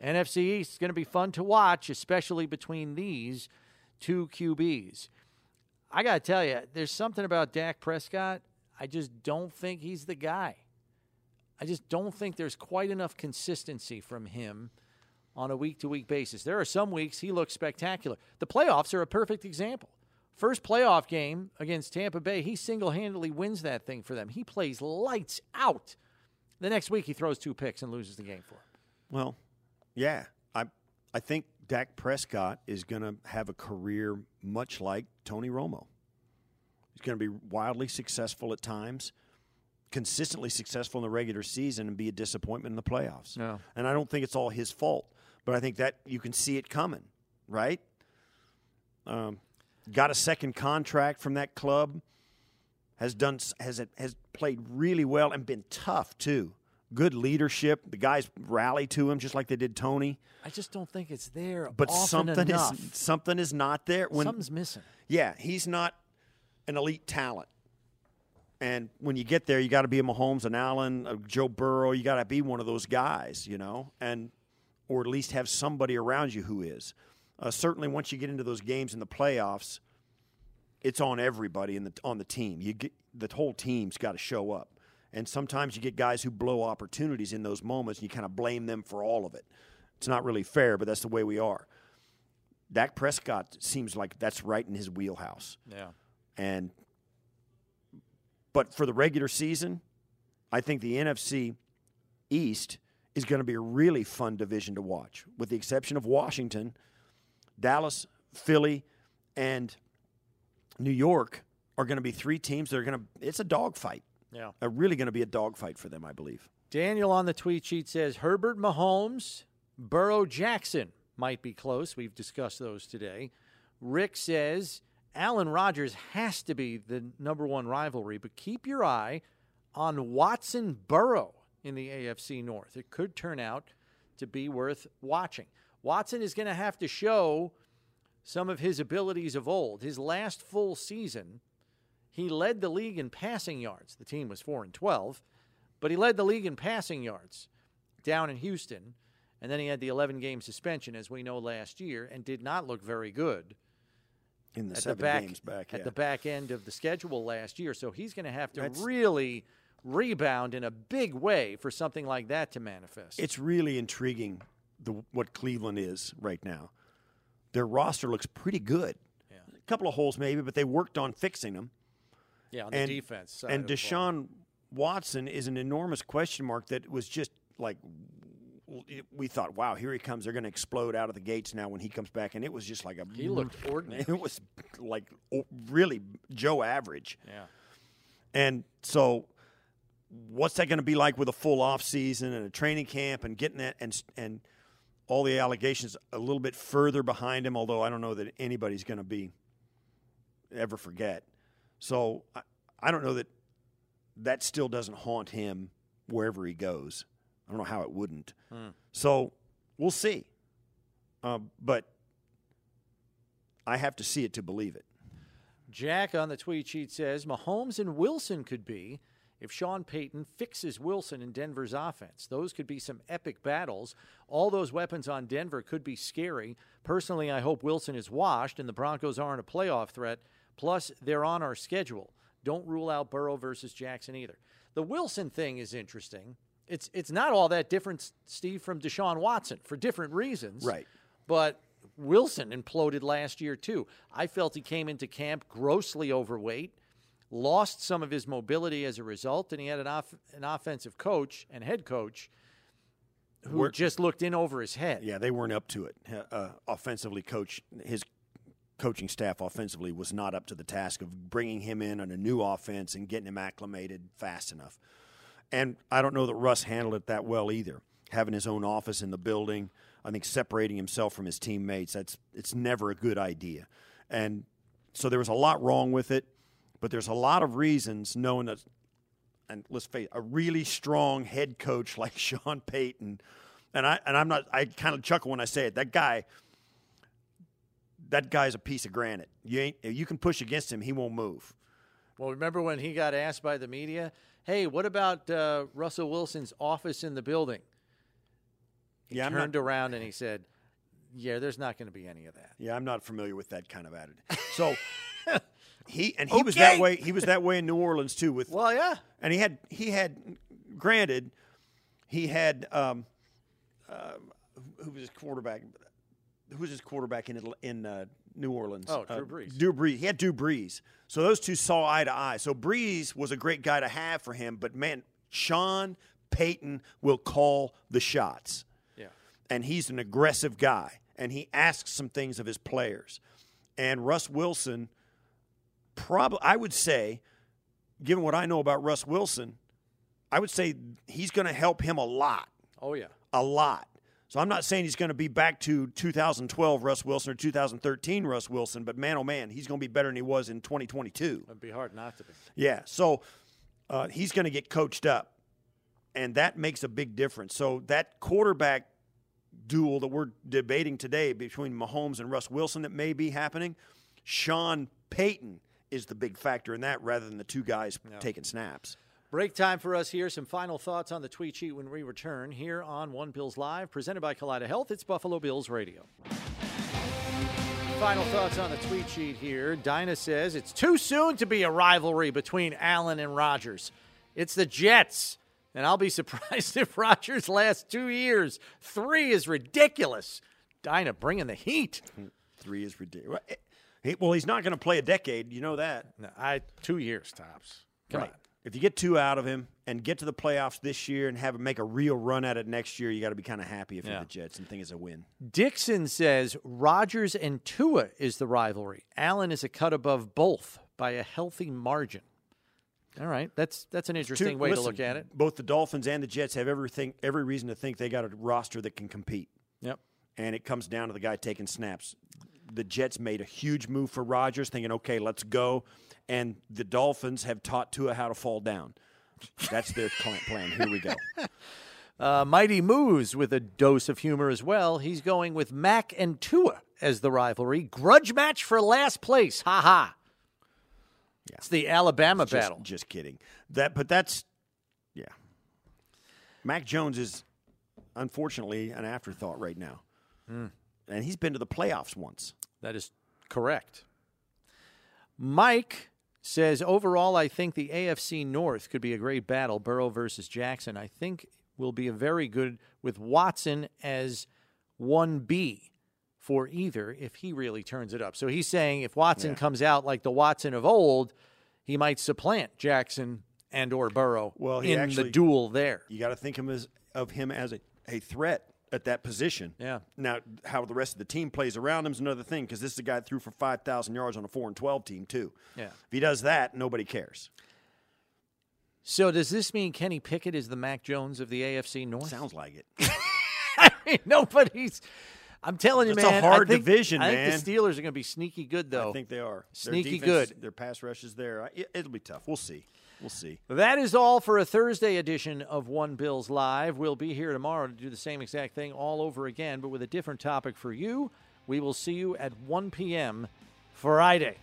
N F C East is going to be fun to watch, especially between these two Q Bs. I got to tell you, there's something about Dak Prescott. I just don't think he's the guy. I just don't think there's quite enough consistency from him on a week-to-week basis. There are some weeks he looks spectacular. The playoffs are a perfect example. First playoff game against Tampa Bay, he single-handedly wins that thing for them. He plays lights out. The next week he throws two picks and loses the game for them. Well, yeah. I I think Dak Prescott is going to have a career much like Tony Romo. He's going to be wildly successful at times, consistently successful in the regular season, and be a disappointment in the playoffs. No. And I don't think it's all his fault. But I think that you can see it coming, right? Um, got a second contract from that club. Has done has has played really well and been tough too. Good leadership. The guys rally to him just like they did Tony. I just don't think it's there. But often something enough. is something is not there. When, Something's missing. Yeah, he's not an elite talent. And when you get there, you got to be a Mahomes, an Allen, a Joe Burrow. You got to be one of those guys, you know, and. Or at least have somebody around you who is. Uh, certainly once you get into those games in the playoffs, it's on everybody in the on the team. You get, the whole team's got to show up. And sometimes you get guys who blow opportunities in those moments, and you kind of blame them for all of it. It's not really fair, but that's the way we are. Dak Prescott seems like that's right in his wheelhouse. Yeah. And but for the regular season, I think the N F C East is going to be a really fun division to watch, with the exception of Washington. Dallas, Philly, and New York are going to be three teams that are going to – it's a dogfight. Yeah. Are really going to be a dogfight for them, I believe. Daniel on the tweet sheet says, Herbert, Mahomes, Burrow, Jackson might be close. We've discussed those today. Rick says, Allen Rodgers has to be the number one rivalry, but keep your eye on Watson Burrow in the A F C North. It could turn out to be worth watching. Watson is going to have to show some of his abilities of old. His last full season, he led the league in passing yards. The team was four and twelve, but he led the league in passing yards down in Houston, and then he had the eleven-game suspension, as we know, last year, and did not look very good in the seven games back, yeah. at the back end of the schedule last year. So he's going to have to That's, really rebound in a big way for something like that to manifest. It's really intriguing. The, what Cleveland is right now. Their roster looks pretty good. Yeah. A couple of holes maybe, but they worked on fixing them. Yeah, on and, the defense side. And Deshaun Watson is an enormous question mark that was just like we thought, wow, here he comes. They're going to explode out of the gates now when he comes back. And it was just like a – He looked ordinary. It was like really Joe average. Yeah. And so what's that going to be like with a full offseason and a training camp and getting that and and – all the allegations a little bit further behind him, although I don't know that anybody's going to be ever forget. So I, I don't know that that still doesn't haunt him wherever he goes. I don't know how it wouldn't. Mm. So we'll see. Uh, but I have to see it to believe it. Jack on the tweet sheet says, Mahomes and Wilson could be, if Sean Payton fixes Wilson in Denver's offense. Those could be some epic battles. All those weapons on Denver could be scary. Personally, I hope Wilson is washed and the Broncos aren't a playoff threat. Plus, they're on our schedule. Don't rule out Burrow versus Jackson either. The Wilson thing is interesting. It's it's not all that different, Steve, from Deshaun Watson for different reasons. Right. But Wilson imploded last year, too. I felt he came into camp grossly overweight, lost some of his mobility as a result, and he had an off, an offensive coach and head coach who We're, just looked in over his head. Yeah, they weren't up to it. Uh, offensively, coach his coaching staff offensively was not up to the task of bringing him in on a new offense and getting him acclimated fast enough. And I don't know that Russ handled it that well either, having his own office in the building. I think separating himself from his teammates, that's it's never a good idea. And so there was a lot wrong with it. But there's a lot of reasons, knowing that, and let's face it, a really strong head coach like Sean Payton, and I and I'm not I kind of chuckle when I say it. That guy, that guy's a piece of granite. You ain't you can push against him, he won't move. Well, remember when he got asked by the media, "Hey, what about uh, Russell Wilson's office in the building?" He yeah, turned not, around and he said, "Yeah, there's not going to be any of that." Yeah, I'm not familiar with that kind of attitude. So. He and he okay. was that way. He was that way in New Orleans too. With well, yeah, and he had he had. Granted, he had um, uh, who was his quarterback? Who was his quarterback in in uh, New Orleans? Oh, Drew uh, Brees. Drew Brees. He had Drew Brees. So those two saw eye to eye. So Brees was a great guy to have for him. But man, Sean Payton will call the shots. Yeah, and he's an aggressive guy, and he asks some things of his players, and Russ Wilson. Probably, I would say, given what I know about Russ Wilson, I would say he's going to help him a lot. Oh, yeah. A lot. So I'm not saying he's going to be back to two thousand twelve Russ Wilson or two thousand thirteen Russ Wilson, but man, oh, man, he's going to be better than he was in twenty twenty-two. It'd be hard not to be. Yeah, so uh, he's going to get coached up, and that makes a big difference. So that quarterback duel that we're debating today between Mahomes and Russ Wilson that may be happening, Sean Payton is the big factor in that rather than the two guys no. taking snaps. Break time for us here. Some final thoughts on the tweet sheet when we return here on One Bills Live, presented by Kaleida Health. It's Buffalo Bills Radio. final thoughts on the tweet sheet here. Dinah says, it's too soon to be a rivalry between Allen and Rodgers. It's the Jets, and I'll be surprised if Rodgers lasts two years. Three is ridiculous. Dinah bringing the heat. Three is ridiculous. Well, he's not going to play a decade. You know that. No, I Two years tops. Come right. on. If you get two out of him and get to the playoffs this year and have him make a real run at it next year, you got to be kind of happy if yeah. you're the Jets and think it's a win. Dixon says Rodgers and Tua is the rivalry. Allen is a cut above both by a healthy margin. All right, that's that's an interesting two, way listen, to look at it. Both the Dolphins and the Jets have everything, every reason to think they got a roster that can compete. Yep, and it comes down to the guy taking snaps. The Jets made a huge move for Rodgers, thinking, okay, let's go. And the Dolphins have taught Tua how to fall down. That's their plan. Here we go. Uh, Mighty Moves with a dose of humor as well. He's going with Mac and Tua as the rivalry. Grudge match for last place. Ha ha. Yeah. It's the Alabama it's just, battle. Just kidding. That, but that's, yeah. Mac Jones is, unfortunately, an afterthought right now. Mm. And he's been to the playoffs once. That is correct. Mike says, overall, I think the A F C North could be a great battle. Burrow versus Jackson, I think, will be a very good with Watson as one B for either if he really turns it up. So he's saying if Watson yeah. comes out like the Watson of old, he might supplant Jackson and or Burrow well, in actually, the duel there. You got to think him as, of him as a, a threat at that position. Yeah. Now, how the rest of the team plays around him is another thing, because this is a guy that threw for five thousand yards on a four and twelve team, too. Yeah. If he does that, nobody cares. So does this mean Kenny Pickett is the Mac Jones of the A F C North? Sounds like it. I mean, nobody's – I'm telling you, That's man. It's a hard I think, division, I think man. I think the Steelers are going to be sneaky good, though. I think they are. Sneaky their defense, good. Their pass rush is there. It, it'll be tough. We'll see. We'll see. That is all for a Thursday edition of One Bills Live. We'll be here tomorrow to do the same exact thing all over again, but with a different topic for you. We will see you at one p.m. Friday.